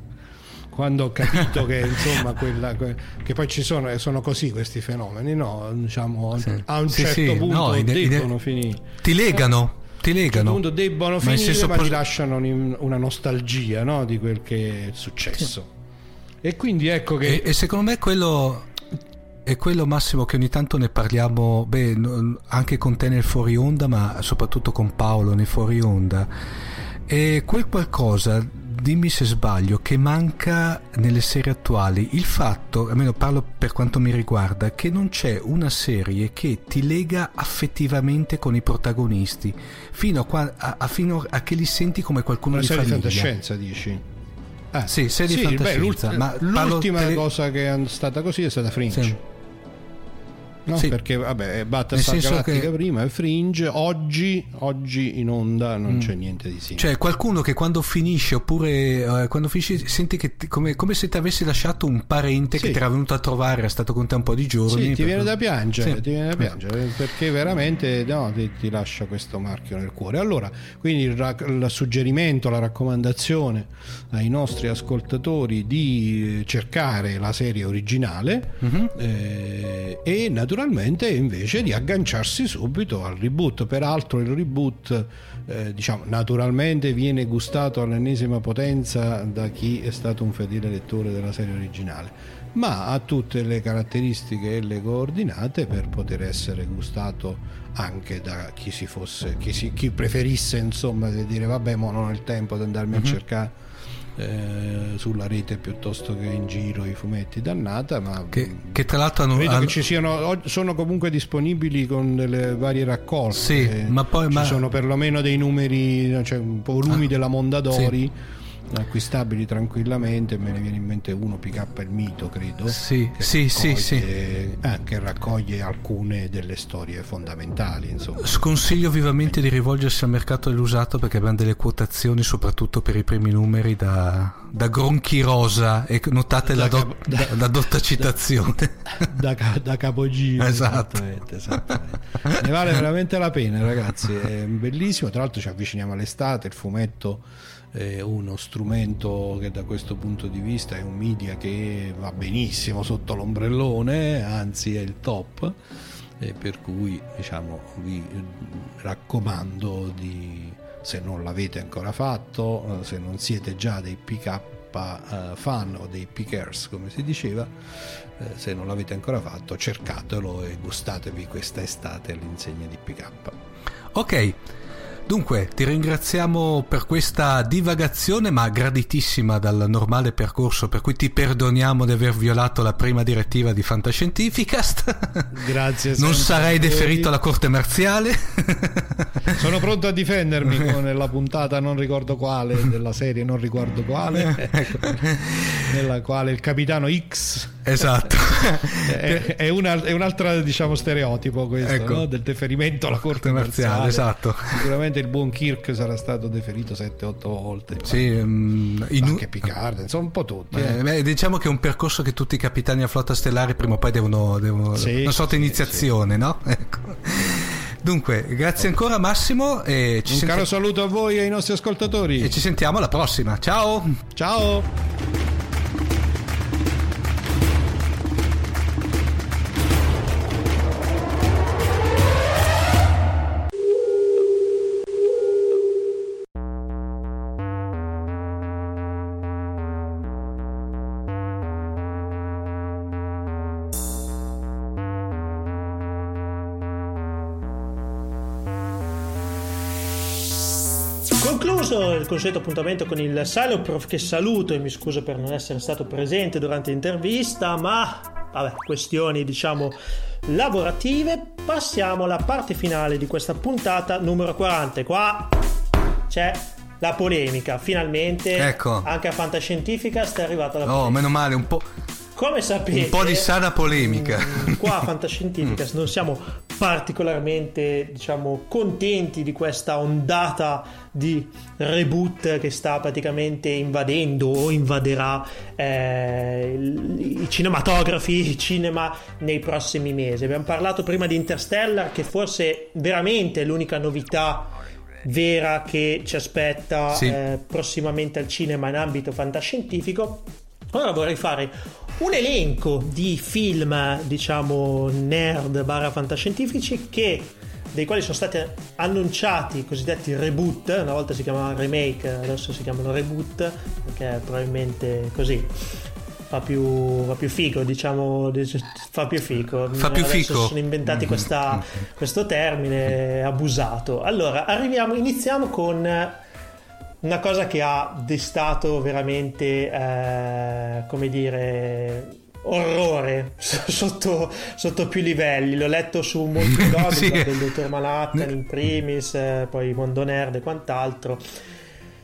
Quando ho capito che insomma quella que- che poi ci sono sono così questi fenomeni, no? Diciamo sì. a un sì, certo sì. punto no, debbono finire. Ti legano, eh, ti legano. A un certo punto debbono ma finire, ma pos- ti lasciano una nostalgia, no? Di quel che è successo. Sì. E quindi ecco che e, e secondo me quello è quello Massimo che ogni tanto ne parliamo, beh, anche con te nel fuori onda, ma soprattutto con Paolo nel fuori onda. E quel qualcosa, dimmi se sbaglio, che manca nelle serie attuali, il fatto, almeno parlo per quanto mi riguarda, che non c'è una serie che ti lega affettivamente con i protagonisti fino a, qua, a, a, fino a che li senti come qualcuno di famiglia. Una serie di fantascienza dici? Ah, sì, serie sì, di fantascienza. Beh, l'ult- ma l'ultima tele... cosa che è stata così è stata Fringe. Sì. No, sì. Perché vabbè, Battlestar Galactica che... prima e Fringe oggi, oggi in onda non mm. c'è niente di simile. Cioè qualcuno che quando finisce oppure eh, quando finisce senti che ti, come, come se ti avessi lasciato un parente sì. che ti era venuto a trovare, era stato con te un po' di giorni. Sì, ti per... viene da piangere, sì. ti viene da piangere perché veramente no, ti, ti lascia questo marchio nel cuore. Allora, quindi il, rac- il suggerimento, la raccomandazione ai nostri ascoltatori di cercare la serie originale mm-hmm. eh, e naturalmente naturalmente, e invece di agganciarsi subito al reboot. Peraltro il reboot eh, diciamo naturalmente viene gustato all'ennesima potenza da chi è stato un fedele lettore della serie originale, ma ha tutte le caratteristiche e le coordinate per poter essere gustato anche da chi si fosse chi, si, chi preferisse, insomma, di dire vabbè, ma non ho il tempo di andarmi mm-hmm. a cercare eh, sulla rete piuttosto che in giro i fumetti, dannata, ma che, che tra l'altro hanno, vedo hanno... che ci siano, sono comunque disponibili con delle varie raccolte, sì, ma poi ci ma... sono perlomeno dei numeri, cioè volumi ah, della Mondadori, sì, acquistabili tranquillamente. Me ne viene in mente uno, P K il mito, credo, sì, che sì, raccoglie, sì, sì. anche raccoglie alcune delle storie fondamentali, insomma. Sconsiglio vivamente di rivolgersi al mercato dell'usato, perché abbiamo delle quotazioni soprattutto per i primi numeri da, da Gronchi Rosa, e notate da la, do, capo, da, la dotta citazione da, da, da capogiro, esatto, esattamente, esattamente. Ne vale veramente la pena, ragazzi, è bellissimo. Tra l'altro ci avviciniamo all'estate, il fumetto è uno strumento che da questo punto di vista è un media che va benissimo sotto l'ombrellone, anzi è il top, e per cui, diciamo, vi raccomando di, se non l'avete ancora fatto, se non siete già dei P K fan o dei P Kers come si diceva, se non l'avete ancora fatto, cercatelo e gustatevi questa estate all'insegna di P K. Ok, dunque ti ringraziamo per questa divagazione, ma graditissima dal normale percorso, per cui ti perdoniamo di aver violato la prima direttiva di Fantascientificast. Grazie. Non sarai deferito alla corte marziale. Sono pronto a difendermi nella puntata non ricordo quale della serie non ricordo quale nella quale il capitano X, esatto, è, è, una, è un altro, diciamo, stereotipo questo, ecco, no? Del deferimento alla corte marziale, marziale, esatto. Sicuramente il buon Kirk sarà stato deferito sette otto volte, sì, anche, um, anche Picard, insomma un po' tutti. Beh, eh. beh, diciamo che è un percorso che tutti i capitani a flotta stellare prima o poi devono, devono sì, una sorta di sì, iniziazione, sì. No? Ecco. Dunque, grazie ancora Massimo, e ci un senti... caro saluto a voi e ai nostri ascoltatori, e ci sentiamo alla prossima. Ciao. Ciao. Il consueto appuntamento con il Saloprof, che saluto e mi scuso per non essere stato presente durante l'intervista, ma vabbè, questioni, diciamo, lavorative. Passiamo alla parte finale di questa puntata numero quaranta. Qua c'è la polemica, finalmente, ecco. Anche a Fantascientificast è arrivata la polemica. Oh, meno male, un po', come sapete, un po' di sana polemica. Qua a Fantascientificast non siamo particolarmente, diciamo, contenti di questa ondata di reboot che sta praticamente invadendo o invaderà eh, i cinematografi, il cinema nei prossimi mesi. Abbiamo parlato prima di Interstellar, che forse veramente è l'unica novità vera che ci aspetta, sì, eh, prossimamente al cinema in ambito fantascientifico. Ora vorrei fare un elenco di film, diciamo, nerd barra fantascientifici, che dei quali sono stati annunciati i cosiddetti reboot. Una volta si chiamava remake, adesso si chiamano reboot, perché probabilmente così fa più, fa più figo, diciamo, fa più figo. Fa più figo. Adesso sono inventati questa, questo termine abusato. Allora, arriviamo, iniziamo con una cosa che ha destato veramente, eh, come dire, orrore sotto, sotto più livelli. L'ho letto su molti blog, sì, del dottor Manhattan in primis, eh, poi Mondo Nerd e quant'altro.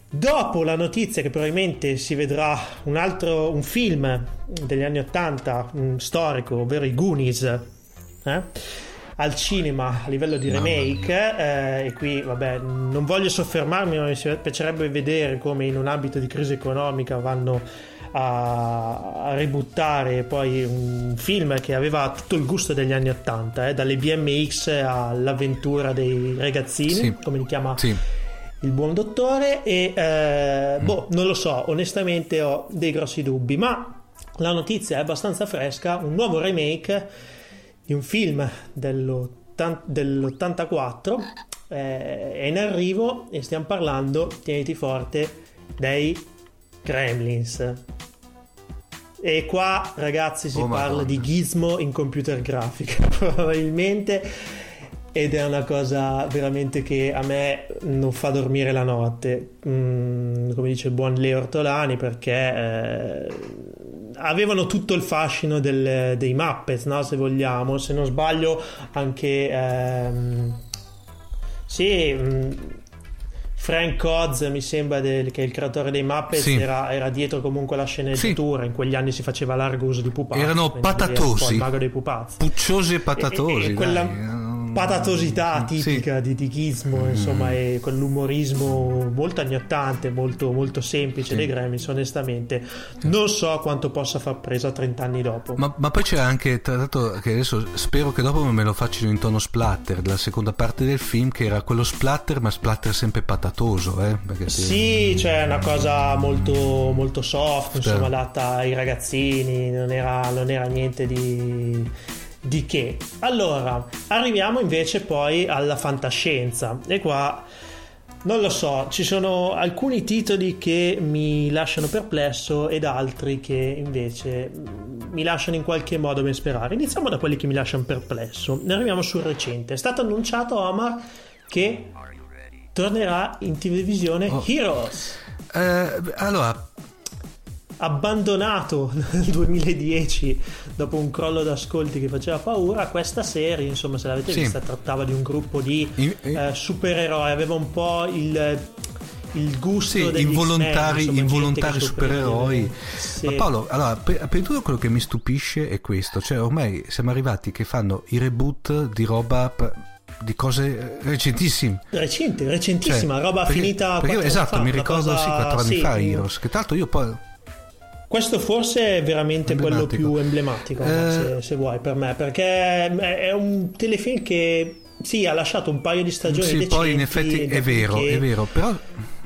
Dopo la notizia che probabilmente si vedrà un altro un film degli anni ottanta, storico, ovvero i Goonies, eh? al cinema a livello di remake, eh, e qui vabbè non voglio soffermarmi, ma mi piacerebbe vedere come in un ambito di crisi economica vanno a, a ributtare poi un film che aveva tutto il gusto degli anni ottanta, eh, dalle B M X all'avventura dei ragazzini, sì, come li chiama, sì, il buon dottore, e eh, mm. boh, non lo so, onestamente ho dei grossi dubbi, ma la notizia è abbastanza fresca: un nuovo remake di un film dell'ottantaquattro, eh, è in arrivo e stiamo parlando, tieniti forte, dei Gremlins. E qua ragazzi si oh, parla Madonna. di gizmo in computer grafica probabilmente, ed è una cosa veramente che a me non fa dormire la notte, mm, come dice il buon Leo Ortolani, perché eh, avevano tutto il fascino del, dei Muppets, no? Se vogliamo, se non sbaglio anche ehm, sì mh, Frank Oz mi sembra del, che il creatore dei Muppets sì. era, era dietro comunque la sceneggiatura, sì. in quegli anni si faceva largo uso di pupazzi, erano patatosi, il mago dei pupazzi, pucciosi e patatosi, e, e, e quella dai. patatosità tipica sì. di, di gizmo, insomma, mm. e quell'umorismo molto anni ottanta, molto, molto semplice sì. dei Gremlins. Onestamente non so quanto possa far presa trent'anni dopo, ma, ma poi c'è anche, tra l'altro, che adesso spero che dopo me lo facciano in tono splatter, la seconda parte del film, che era quello splatter, ma splatter sempre patatoso, eh? Perché sì, c'è cioè, una cosa molto, molto soft, insomma, adatta ai ragazzini, non era, non era niente di... di che. Allora arriviamo invece poi alla fantascienza, e qua non lo so, ci sono alcuni titoli che mi lasciano perplesso ed altri che invece mi lasciano in qualche modo ben sperare. Iniziamo da quelli che mi lasciano perplesso, ne arriviamo sul recente. È stato annunciato, Omar, che tornerà in televisione oh. Heroes, eh, allora abbandonato nel duemiladieci dopo un crollo d'ascolti che faceva paura. Questa serie, insomma, se l'avete sì. vista, trattava di un gruppo di I, eh, supereroi, aveva un po' il, il gusto sì, degli involontari, insomma, involontari supereroi. Sì. Ma Paolo, allora, per, per tutto quello che mi stupisce è questo, cioè ormai siamo arrivati che fanno i reboot di roba p- di cose recentissime, recente, recentissima, cioè, roba perché, finita perché, esatto, fa, mi ricordo cosa... sì, quattro anni sì, fa Heroes, che tanto io poi questo forse è veramente quello più emblematico, eh... se, se vuoi, per me, perché è un telefilm che sì, ha lasciato un paio di stagioni sì, decenti, poi in effetti è vero, è vero, però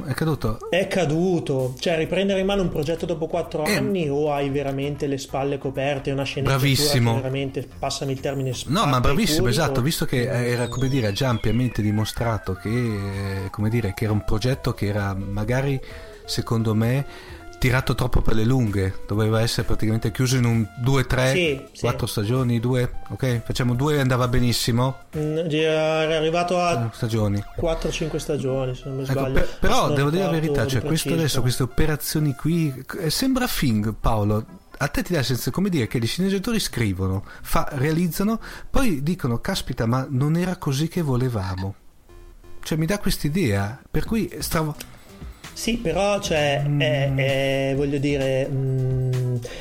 è caduto è caduto, cioè riprendere in mano un progetto dopo quattro eh... anni, o hai veramente le spalle coperte, una sceneggiatura veramente, passami il termine, no ma bravissimo, esatto, visto che era, come dire, già ampiamente dimostrato che, come dire, che era un progetto che era magari, secondo me, tirato troppo per le lunghe, doveva essere praticamente chiuso in un due tre sì, quattro sì. stagioni, due, ok, facciamo due, andava benissimo, era arrivato a stagioni. quattro cinque stagioni, se non mi sbaglio, ecco, per, però devo dire la verità, cioè questo adesso, queste operazioni qui, sembra Fing, Paolo, a te ti dà senso, come dire, che gli sceneggiatori scrivono, fa, realizzano, poi dicono caspita, ma non era così che volevamo, cioè mi dà quest'idea, per cui stravo. Sì, però cioè è, è, voglio dire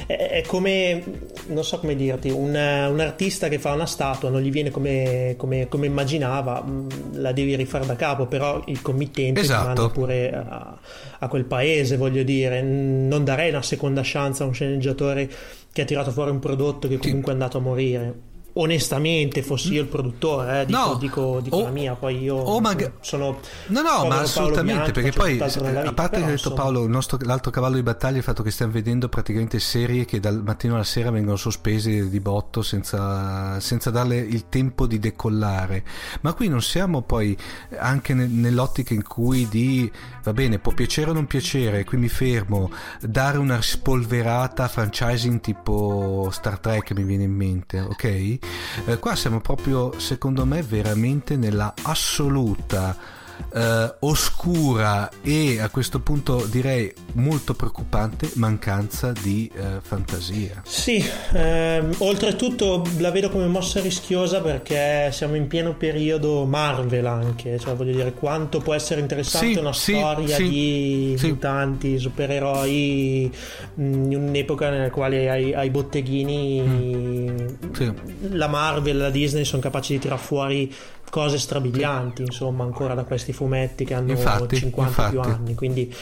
è, è come, non so come dirti, un, un artista che fa una statua, non gli viene come, come, come immaginava, la devi rifare da capo, però il committente esatto. ti manda pure a, a quel paese, voglio dire, non darei una seconda chance a un sceneggiatore che ha tirato fuori un prodotto che comunque è andato a morire. Onestamente, fossi io il produttore, eh, dico, no, dico, dico o, la mia, poi io oh, ma, sono no, no, ma assolutamente Bianchi, perché poi vita, a parte che ha detto sono... Paolo, il nostro, l'altro cavallo di battaglia è il fatto che stiamo vedendo praticamente serie che dal mattino alla sera vengono sospese di botto senza, senza darle il tempo di decollare. Ma qui non siamo poi anche ne, nell'ottica in cui di va bene, può piacere o non piacere, qui mi fermo, dare una spolverata franchising tipo Star Trek, mi viene in mente, ok? Eh, qua siamo proprio, secondo me, veramente nella assoluta eh, oscura e a questo punto direi molto preoccupante mancanza di eh, fantasia. Sì, ehm, oltretutto la vedo come mossa rischiosa, perché siamo in pieno periodo Marvel anche, cioè voglio dire, quanto può essere interessante sì, una sì, storia sì, di sì. mutanti, supereroi in un'epoca nella quale ai, ai botteghini mm. sì. la Marvel, la Disney sono capaci di tirar fuori cose strabilianti, insomma, ancora da questi fumetti che hanno infatti, cinquanta infatti. più anni, quindi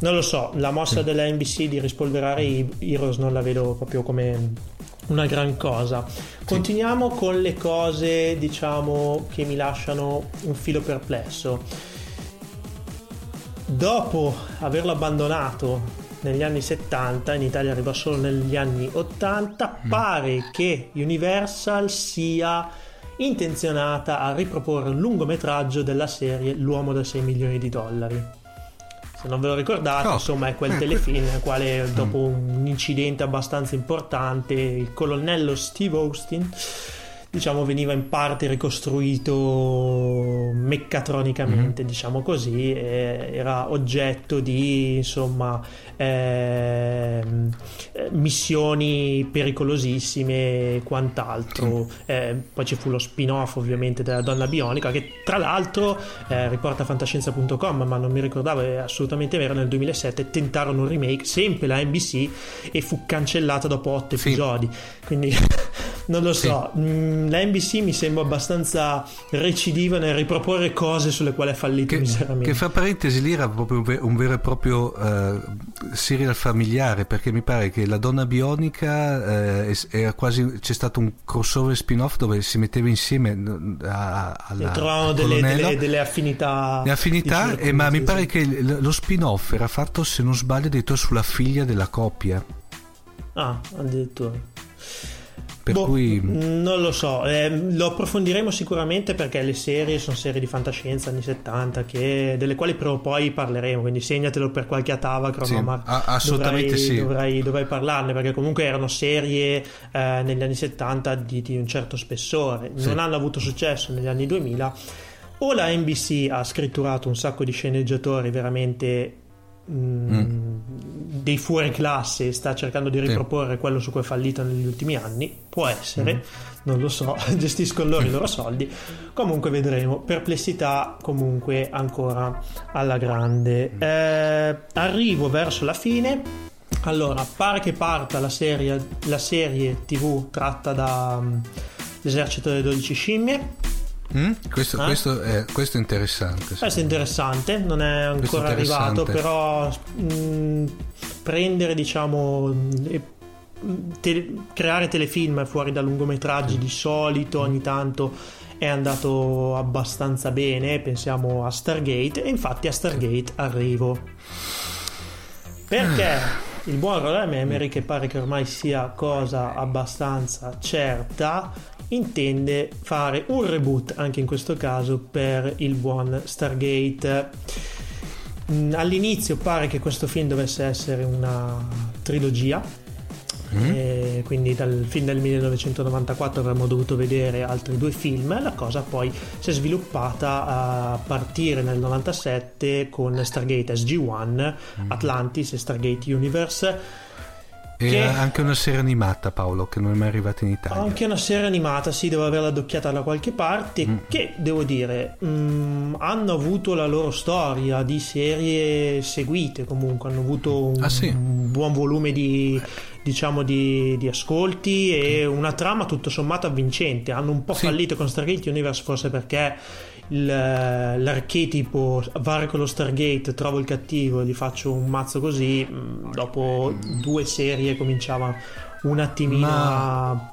non lo so, la mossa della N B C di rispolverare i Heroes non la vedo proprio come una gran cosa. Continuiamo sì. con le cose, diciamo, che mi lasciano un filo perplesso. Dopo averlo abbandonato negli anni settanta, in Italia arriva solo negli anni ottanta. Pare mm. che Universal sia intenzionata a riproporre un lungometraggio della serie L'uomo da sei milioni di dollari. Se non ve lo ricordate, oh, insomma è quel eh, telefilm nel quale dopo un incidente abbastanza importante il colonnello Steve Austin, diciamo, veniva in parte ricostruito meccatronicamente, mm-hmm. diciamo così, e era oggetto di, insomma, eh, missioni pericolosissime e quant'altro. Eh, poi ci fu lo spin-off ovviamente della donna bionica, che tra l'altro, eh, riporta fantascienza punto com, ma non mi ricordavo, è assolutamente vero, nel duemilasette tentarono un remake sempre la N B C e fu cancellata dopo otto sì. episodi, quindi non lo so, sì. La N B C mi sembra abbastanza recidiva nel riproporre cose sulle quali è fallito che, miseramente. Che fra parentesi lì era proprio un, ver- un vero e proprio uh, serial familiare, perché mi pare che la donna bionica uh, era quasi, c'è stato un crossover spin-off dove si metteva insieme a, a, alla, e trovavano delle, delle, delle affinità, le affinità e, ma mi pare che l- lo spin-off era fatto, se non sbaglio, addirittura sulla figlia della coppia. Ah, addirittura. Per boh, cui... non lo so, eh, lo approfondiremo sicuramente, perché le serie sono serie di fantascienza anni settanta che, delle quali però poi parleremo, quindi segnatelo per qualche Atavacron, sì, ma a- assolutamente dovrai, sì. dovrai, dovrai parlarne, perché comunque erano serie eh, negli anni settanta di, di un certo spessore, sì. non hanno avuto successo negli anni duemila, o la N B C ha scritturato un sacco di sceneggiatori veramente Mm, mm. dei fuori classe, sta cercando di riproporre sì. quello su cui è fallito negli ultimi anni, può essere, mm. non lo so, gestiscono loro i loro soldi, comunque vedremo. Perplessità comunque ancora alla grande. mm. eh, arrivo verso la fine. Allora, pare che parta la serie, la serie tv tratta da um, L'esercito delle dodici scimmie. Mm? Questo, eh? questo, è, questo è interessante. Questo è interessante, non è ancora arrivato, però mh, prendere, diciamo, te, creare telefilm fuori da lungometraggi mm. di solito ogni tanto è andato abbastanza bene. Pensiamo a Stargate, e infatti a Stargate arrivo, perché il buon Roland Emmerich, che pare che ormai sia cosa abbastanza certa, intende fare un reboot anche in questo caso per il buon Stargate. All'inizio pare che questo film dovesse essere una trilogia, mm. e quindi dal film del millenovecentonovantaquattro avremmo dovuto vedere altri due film. La cosa poi si è sviluppata a partire nel novantasette con Stargate S G uno, mm. Atlantis e Stargate Universe. E che... anche una serie animata, Paolo, che non è mai arrivata in Italia. Anche una serie animata, sì, devo averla addocchiata da qualche parte, mm. che, devo dire, mh, hanno avuto la loro storia di serie seguite, comunque hanno avuto un, ah, sì. un buon volume di, diciamo, di, di ascolti, okay. e una trama tutto sommato avvincente. Hanno un po' sì. fallito con Stargate Universe, forse perché l'archetipo varco con lo Stargate, trovo il cattivo, gli faccio un mazzo così, dopo due serie cominciava un attimino ma a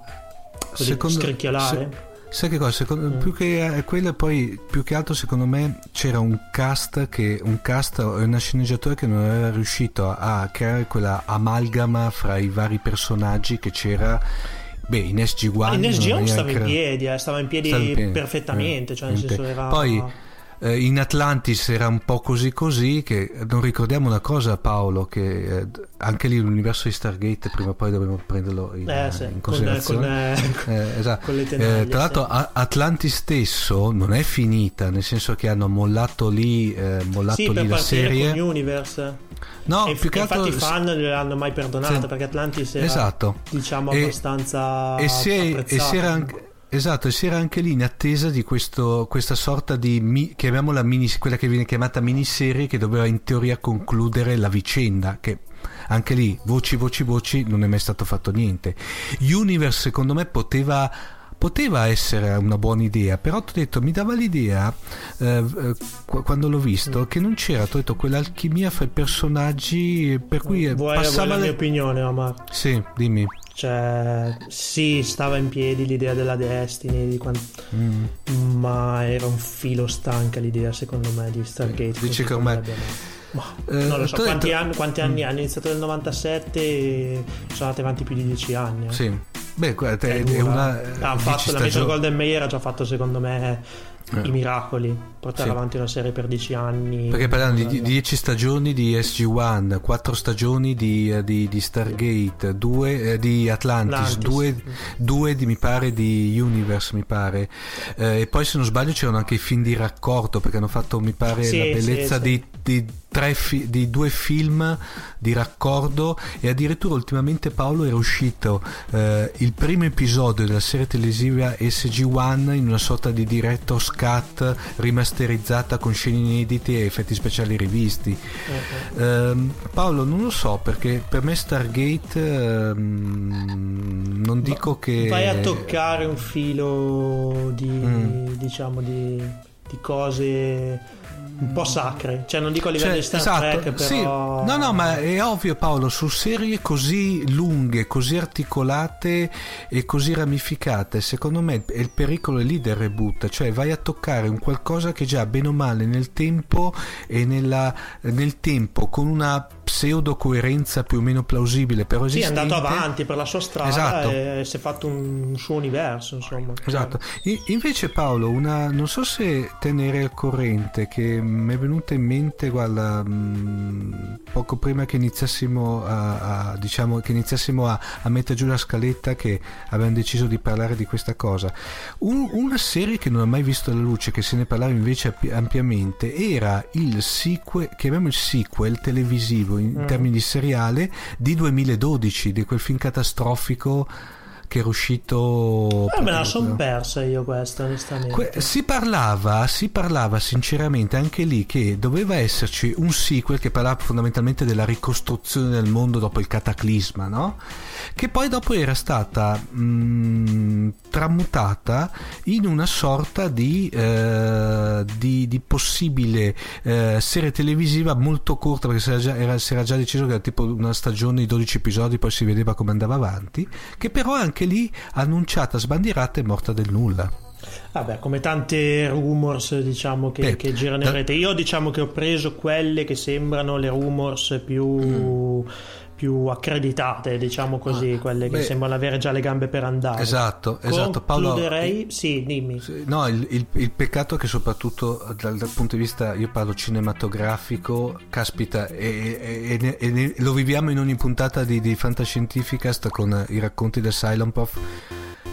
secondo, scricchiolare. Se, sai che cosa? Secondo, mm. più che quella, poi più che altro secondo me c'era un cast che un cast e una sceneggiatore che non era riuscito a, a creare quella amalgama fra i vari personaggi che c'era. Beh, in S G uno, in S G uno stava, cre... in piedi, eh, stava in piedi stava in piedi perfettamente, eh, cioè nel senso era... Poi eh, in Atlantis era un po' così così, che non ricordiamo una cosa, Paolo, che eh, anche lì l'universo di Stargate prima o poi dobbiamo prenderlo in, eh, sì, in considerazione con, con, eh, esatto. con le tenaglie, eh, tra l'altro sì. a- Atlantis stesso non è finita, nel senso che hanno mollato lì eh, mollato sì, lì per la serie con Universe. No, e più che infatti altro... i fan non l'hanno mai perdonata, sì. perché Atlantis era esatto. diciamo e, abbastanza e se, e si era anche, esatto, e si era anche lì in attesa di questo, questa sorta di mi, chiamiamola mini, quella che viene chiamata miniserie, che doveva in teoria concludere la vicenda, che anche lì voci voci voci non è mai stato fatto niente. Universe secondo me poteva poteva essere una buona idea, però ti ho detto, mi dava l'idea eh, quando l'ho visto che non c'era, ti ho detto, quell'alchimia fra i personaggi, per cui vuoi, passava vuoi la mia opinione, Omar? Sì, dimmi. Cioè sì, stava in piedi l'idea della Destiny di quant... mm. ma era un filo stanca l'idea secondo me di Stargate. Dice che ormai eh, non lo so, quanti, detto... anni, quanti anni mm. hanno iniziato nel novantasette e sono andati avanti più di dieci anni. Sì, beh, è, è una, ah, fatto, la Major Golden Mayer ha già fatto, secondo me, eh. i miracoli, portare sì. avanti una serie per dieci anni, perché parliamo di dieci stagioni di S G uno, quattro stagioni di, di, di Stargate, due eh, di Atlantis, due, due di, mi pare, di Universe, mi pare, eh, e poi, se non sbaglio, c'erano anche i film di raccordo, perché hanno fatto, mi pare, sì, la bellezza sì, di, sì. di tre fi- di due film di raccordo. E addirittura ultimamente, Paolo, era uscito eh, il primo episodio della serie televisiva S G uno in una sorta di director's cut rimasterizzata con scene inedite e effetti speciali rivisti. Okay. eh, Paolo, non lo so, perché per me Stargate eh, non dico Va- che vai a toccare un filo di mm. diciamo di, di cose un po' sacre, cioè non dico a livello, cioè, di Star esatto, Trek, però... sì. No, no, ma è ovvio, Paolo, su serie così lunghe, così articolate e così ramificate, secondo me è il pericolo lì del reboot, cioè vai a toccare un qualcosa che già bene o male nel tempo e nella, nel tempo con una pseudo coerenza più o meno plausibile, però esistente. Sì, è andato avanti per la sua strada, esatto. E si è fatto un suo universo, insomma. Esatto. E invece, Paolo, una, non so se tenere al corrente, che mi è venuta in mente, guarda, mh, poco prima che iniziassimo a, a diciamo che iniziassimo a, a mettere giù la scaletta, che abbiamo deciso di parlare di questa cosa. Un, una serie che non ha mai visto la luce, che se ne parlava invece ampiamente, era il sequel, chiamiamo il sequel televisivo in mm. termini di seriale, di duemiladodici, di quel film catastrofico che era uscito. Eh, me la son persa io questa, onestamente. Que- si parlava si parlava sinceramente anche lì che doveva esserci un sequel che parlava fondamentalmente della ricostruzione del mondo dopo il cataclisma, no? Che poi dopo era stata mh, tramutata in una sorta di eh, di, di possibile eh, serie televisiva molto corta, perché si era già, era, si era già deciso che era tipo una stagione di dodici episodi, poi si vedeva come andava avanti, che però anche anche lì annunciata, sbandierata e morta del nulla. Vabbè, come tante rumors, diciamo, che, Beh, che girano in da... rete. Io, diciamo, che ho preso quelle che sembrano le rumors più mm. più accreditate, diciamo così, ah, quelle che beh, sembrano avere già le gambe per andare. Esatto, esatto. Concluderei... Paolo, sì, dimmi. No, il, il, il peccato è che, soprattutto dal, dal punto di vista, io parlo cinematografico, caspita, e, e, e, e lo viviamo in ogni puntata di, di Fantascientificast con i racconti del Silent Prof.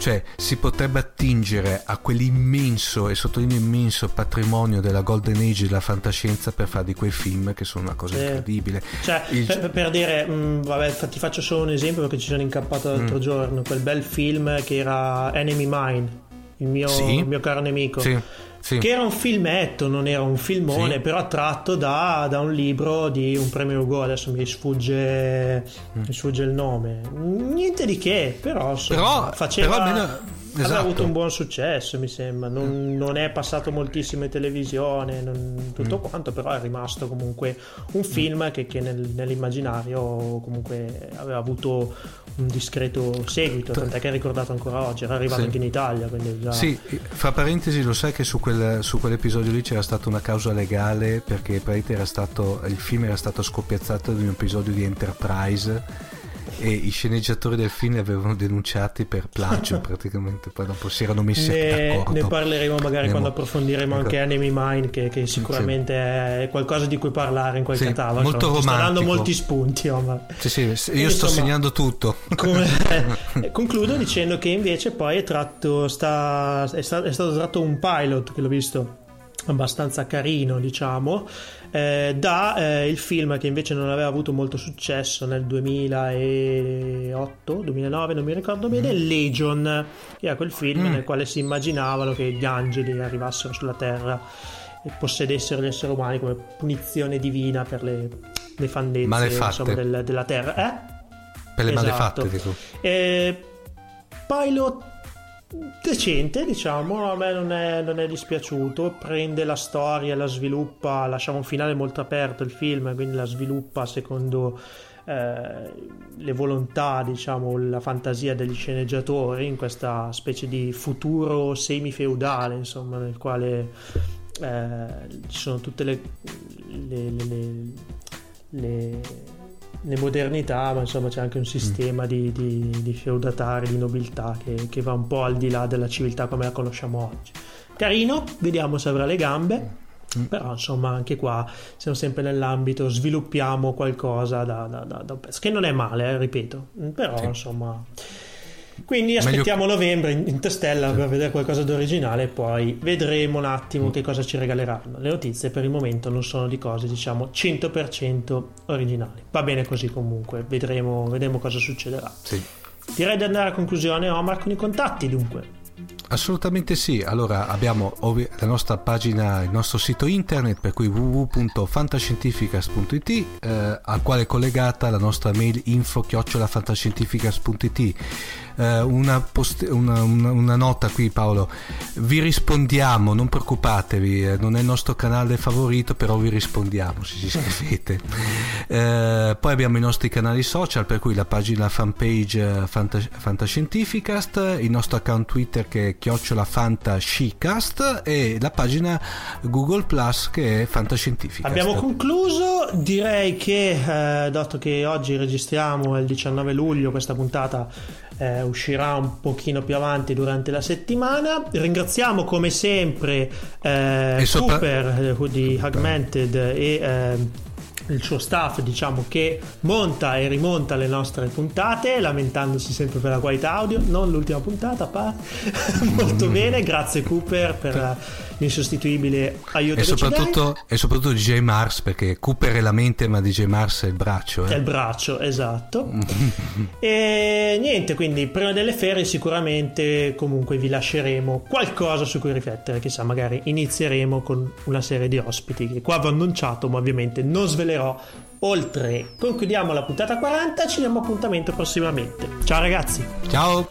Cioè, si potrebbe attingere a quell'immenso, e sottolineo immenso, patrimonio della Golden Age della fantascienza per fare di quei film che sono una cosa sì. incredibile. Cioè, Il... per, per dire, mh, vabbè, ti faccio solo un esempio perché ci sono incappato l'altro mm. giorno, quel bel film che era Enemy Mine, il mio, sì. il mio caro nemico. Sì. Sì. Che era un filmetto, non era un filmone, sì. però tratto da, da un libro di un premio Hugo, adesso mi sfugge, mm. mi sfugge il nome, niente di che, però, però faceva però almeno... Esatto. Aveva avuto un buon successo, mi sembra, non, mm. non è passato moltissimo in televisione, non, tutto mm. quanto, però è rimasto comunque un film mm. che, che nel, nell'immaginario comunque aveva avuto un discreto seguito, tant'è che è ricordato ancora oggi, era arrivato sì. anche in Italia, quindi già... Sì, fra parentesi, lo sai che su, quel, su quell'episodio lì c'era stata una causa legale, perché praticamente era stato, il film era stato scopiazzato di un episodio di Enterprise, e i sceneggiatori del film li avevano denunciati per plagio praticamente, poi dopo si erano messi ne, d'accordo. Ne parleremo magari Andiamo. quando approfondiremo anche Enemy Mine, che, che sicuramente sì. è qualcosa di cui parlare in qualche sì, tavola, molto romantico. Sto dando molti spunti, Omar. Sì, sì, io Quindi, sto insomma, segnando tutto. Come, concludo dicendo che invece poi è tratto sta, è, sta, è stato tratto un pilot che l'ho visto abbastanza carino, diciamo, eh, da eh, il film che invece non aveva avuto molto successo nel duemilaotto duemilanove, non mi ricordo bene, mm. Legion, che era quel film mm. nel quale si immaginavano che gli angeli arrivassero sulla terra e possedessero gli esseri umani come punizione divina per le, le fandezze, insomma, del, della terra, eh? Per le esatto. malefatte, dico. Eh, pilot decente, diciamo, a me non è, non è dispiaciuto, prende la storia, la sviluppa, lasciamo un finale molto aperto il film, quindi la sviluppa secondo eh, le volontà, diciamo, la fantasia degli sceneggiatori in questa specie di futuro semi feudale, insomma, nel quale eh, ci sono tutte le le, le, le, le le modernità, ma insomma c'è anche un sistema mm. di, di, di feudatari, di nobiltà che, che va un po' al di là della civiltà come la conosciamo oggi. Carino, vediamo se avrà le gambe, mm. però insomma anche qua siamo sempre nell'ambito sviluppiamo qualcosa da, da, da, da un pezzo, che non è male, eh, ripeto, però sì. Insomma, quindi aspettiamo meglio... novembre in Interstellar sì. per vedere qualcosa d'originale, poi vedremo un attimo mm. che cosa ci regaleranno. Le notizie per il momento non sono di cose diciamo cento per cento originali, va bene così comunque, vedremo, vedremo cosa succederà. Sì. Direi di andare a conclusione, Omar, con i contatti dunque. Assolutamente sì, allora abbiamo la nostra pagina, il nostro sito internet, per cui w w w punto fantascientificas punto i t, eh, al quale è collegata la nostra mail info chiocciola fantascientificas punto i t. eh, una, post- una, una, una nota qui, Paolo, vi rispondiamo, non preoccupatevi, eh, non è il nostro canale favorito, però vi rispondiamo se ci scrivete. Eh, poi abbiamo i nostri canali social, per cui la pagina fanpage Fantas- Fantascientificast, il nostro account Twitter che è chiocciola fantascicast e la pagina Google Plus che è fantascientifica. Abbiamo concluso, direi che eh, dato che oggi registriamo il diciannove luglio, questa puntata eh, uscirà un pochino più avanti durante la settimana. Ringraziamo come sempre eh, sopra... Cooper eh, di Augmented e eh, il suo staff, diciamo, che monta e rimonta le nostre puntate, lamentandosi sempre per la qualità audio, non l'ultima puntata pa. Molto mm. bene, grazie Cooper per l'insostituibile aiuto e soprattutto, e soprattutto D J Mars, perché Cooper è la mente ma D J Mars è il braccio, eh? È il braccio, esatto. E niente, quindi prima delle ferie sicuramente comunque vi lasceremo qualcosa su cui riflettere, chissà, magari inizieremo con una serie di ospiti che qua vi ho annunciato ma ovviamente non svelerò oltre. Concludiamo la puntata quaranta, ci diamo appuntamento prossimamente. Ciao ragazzi. Ciao.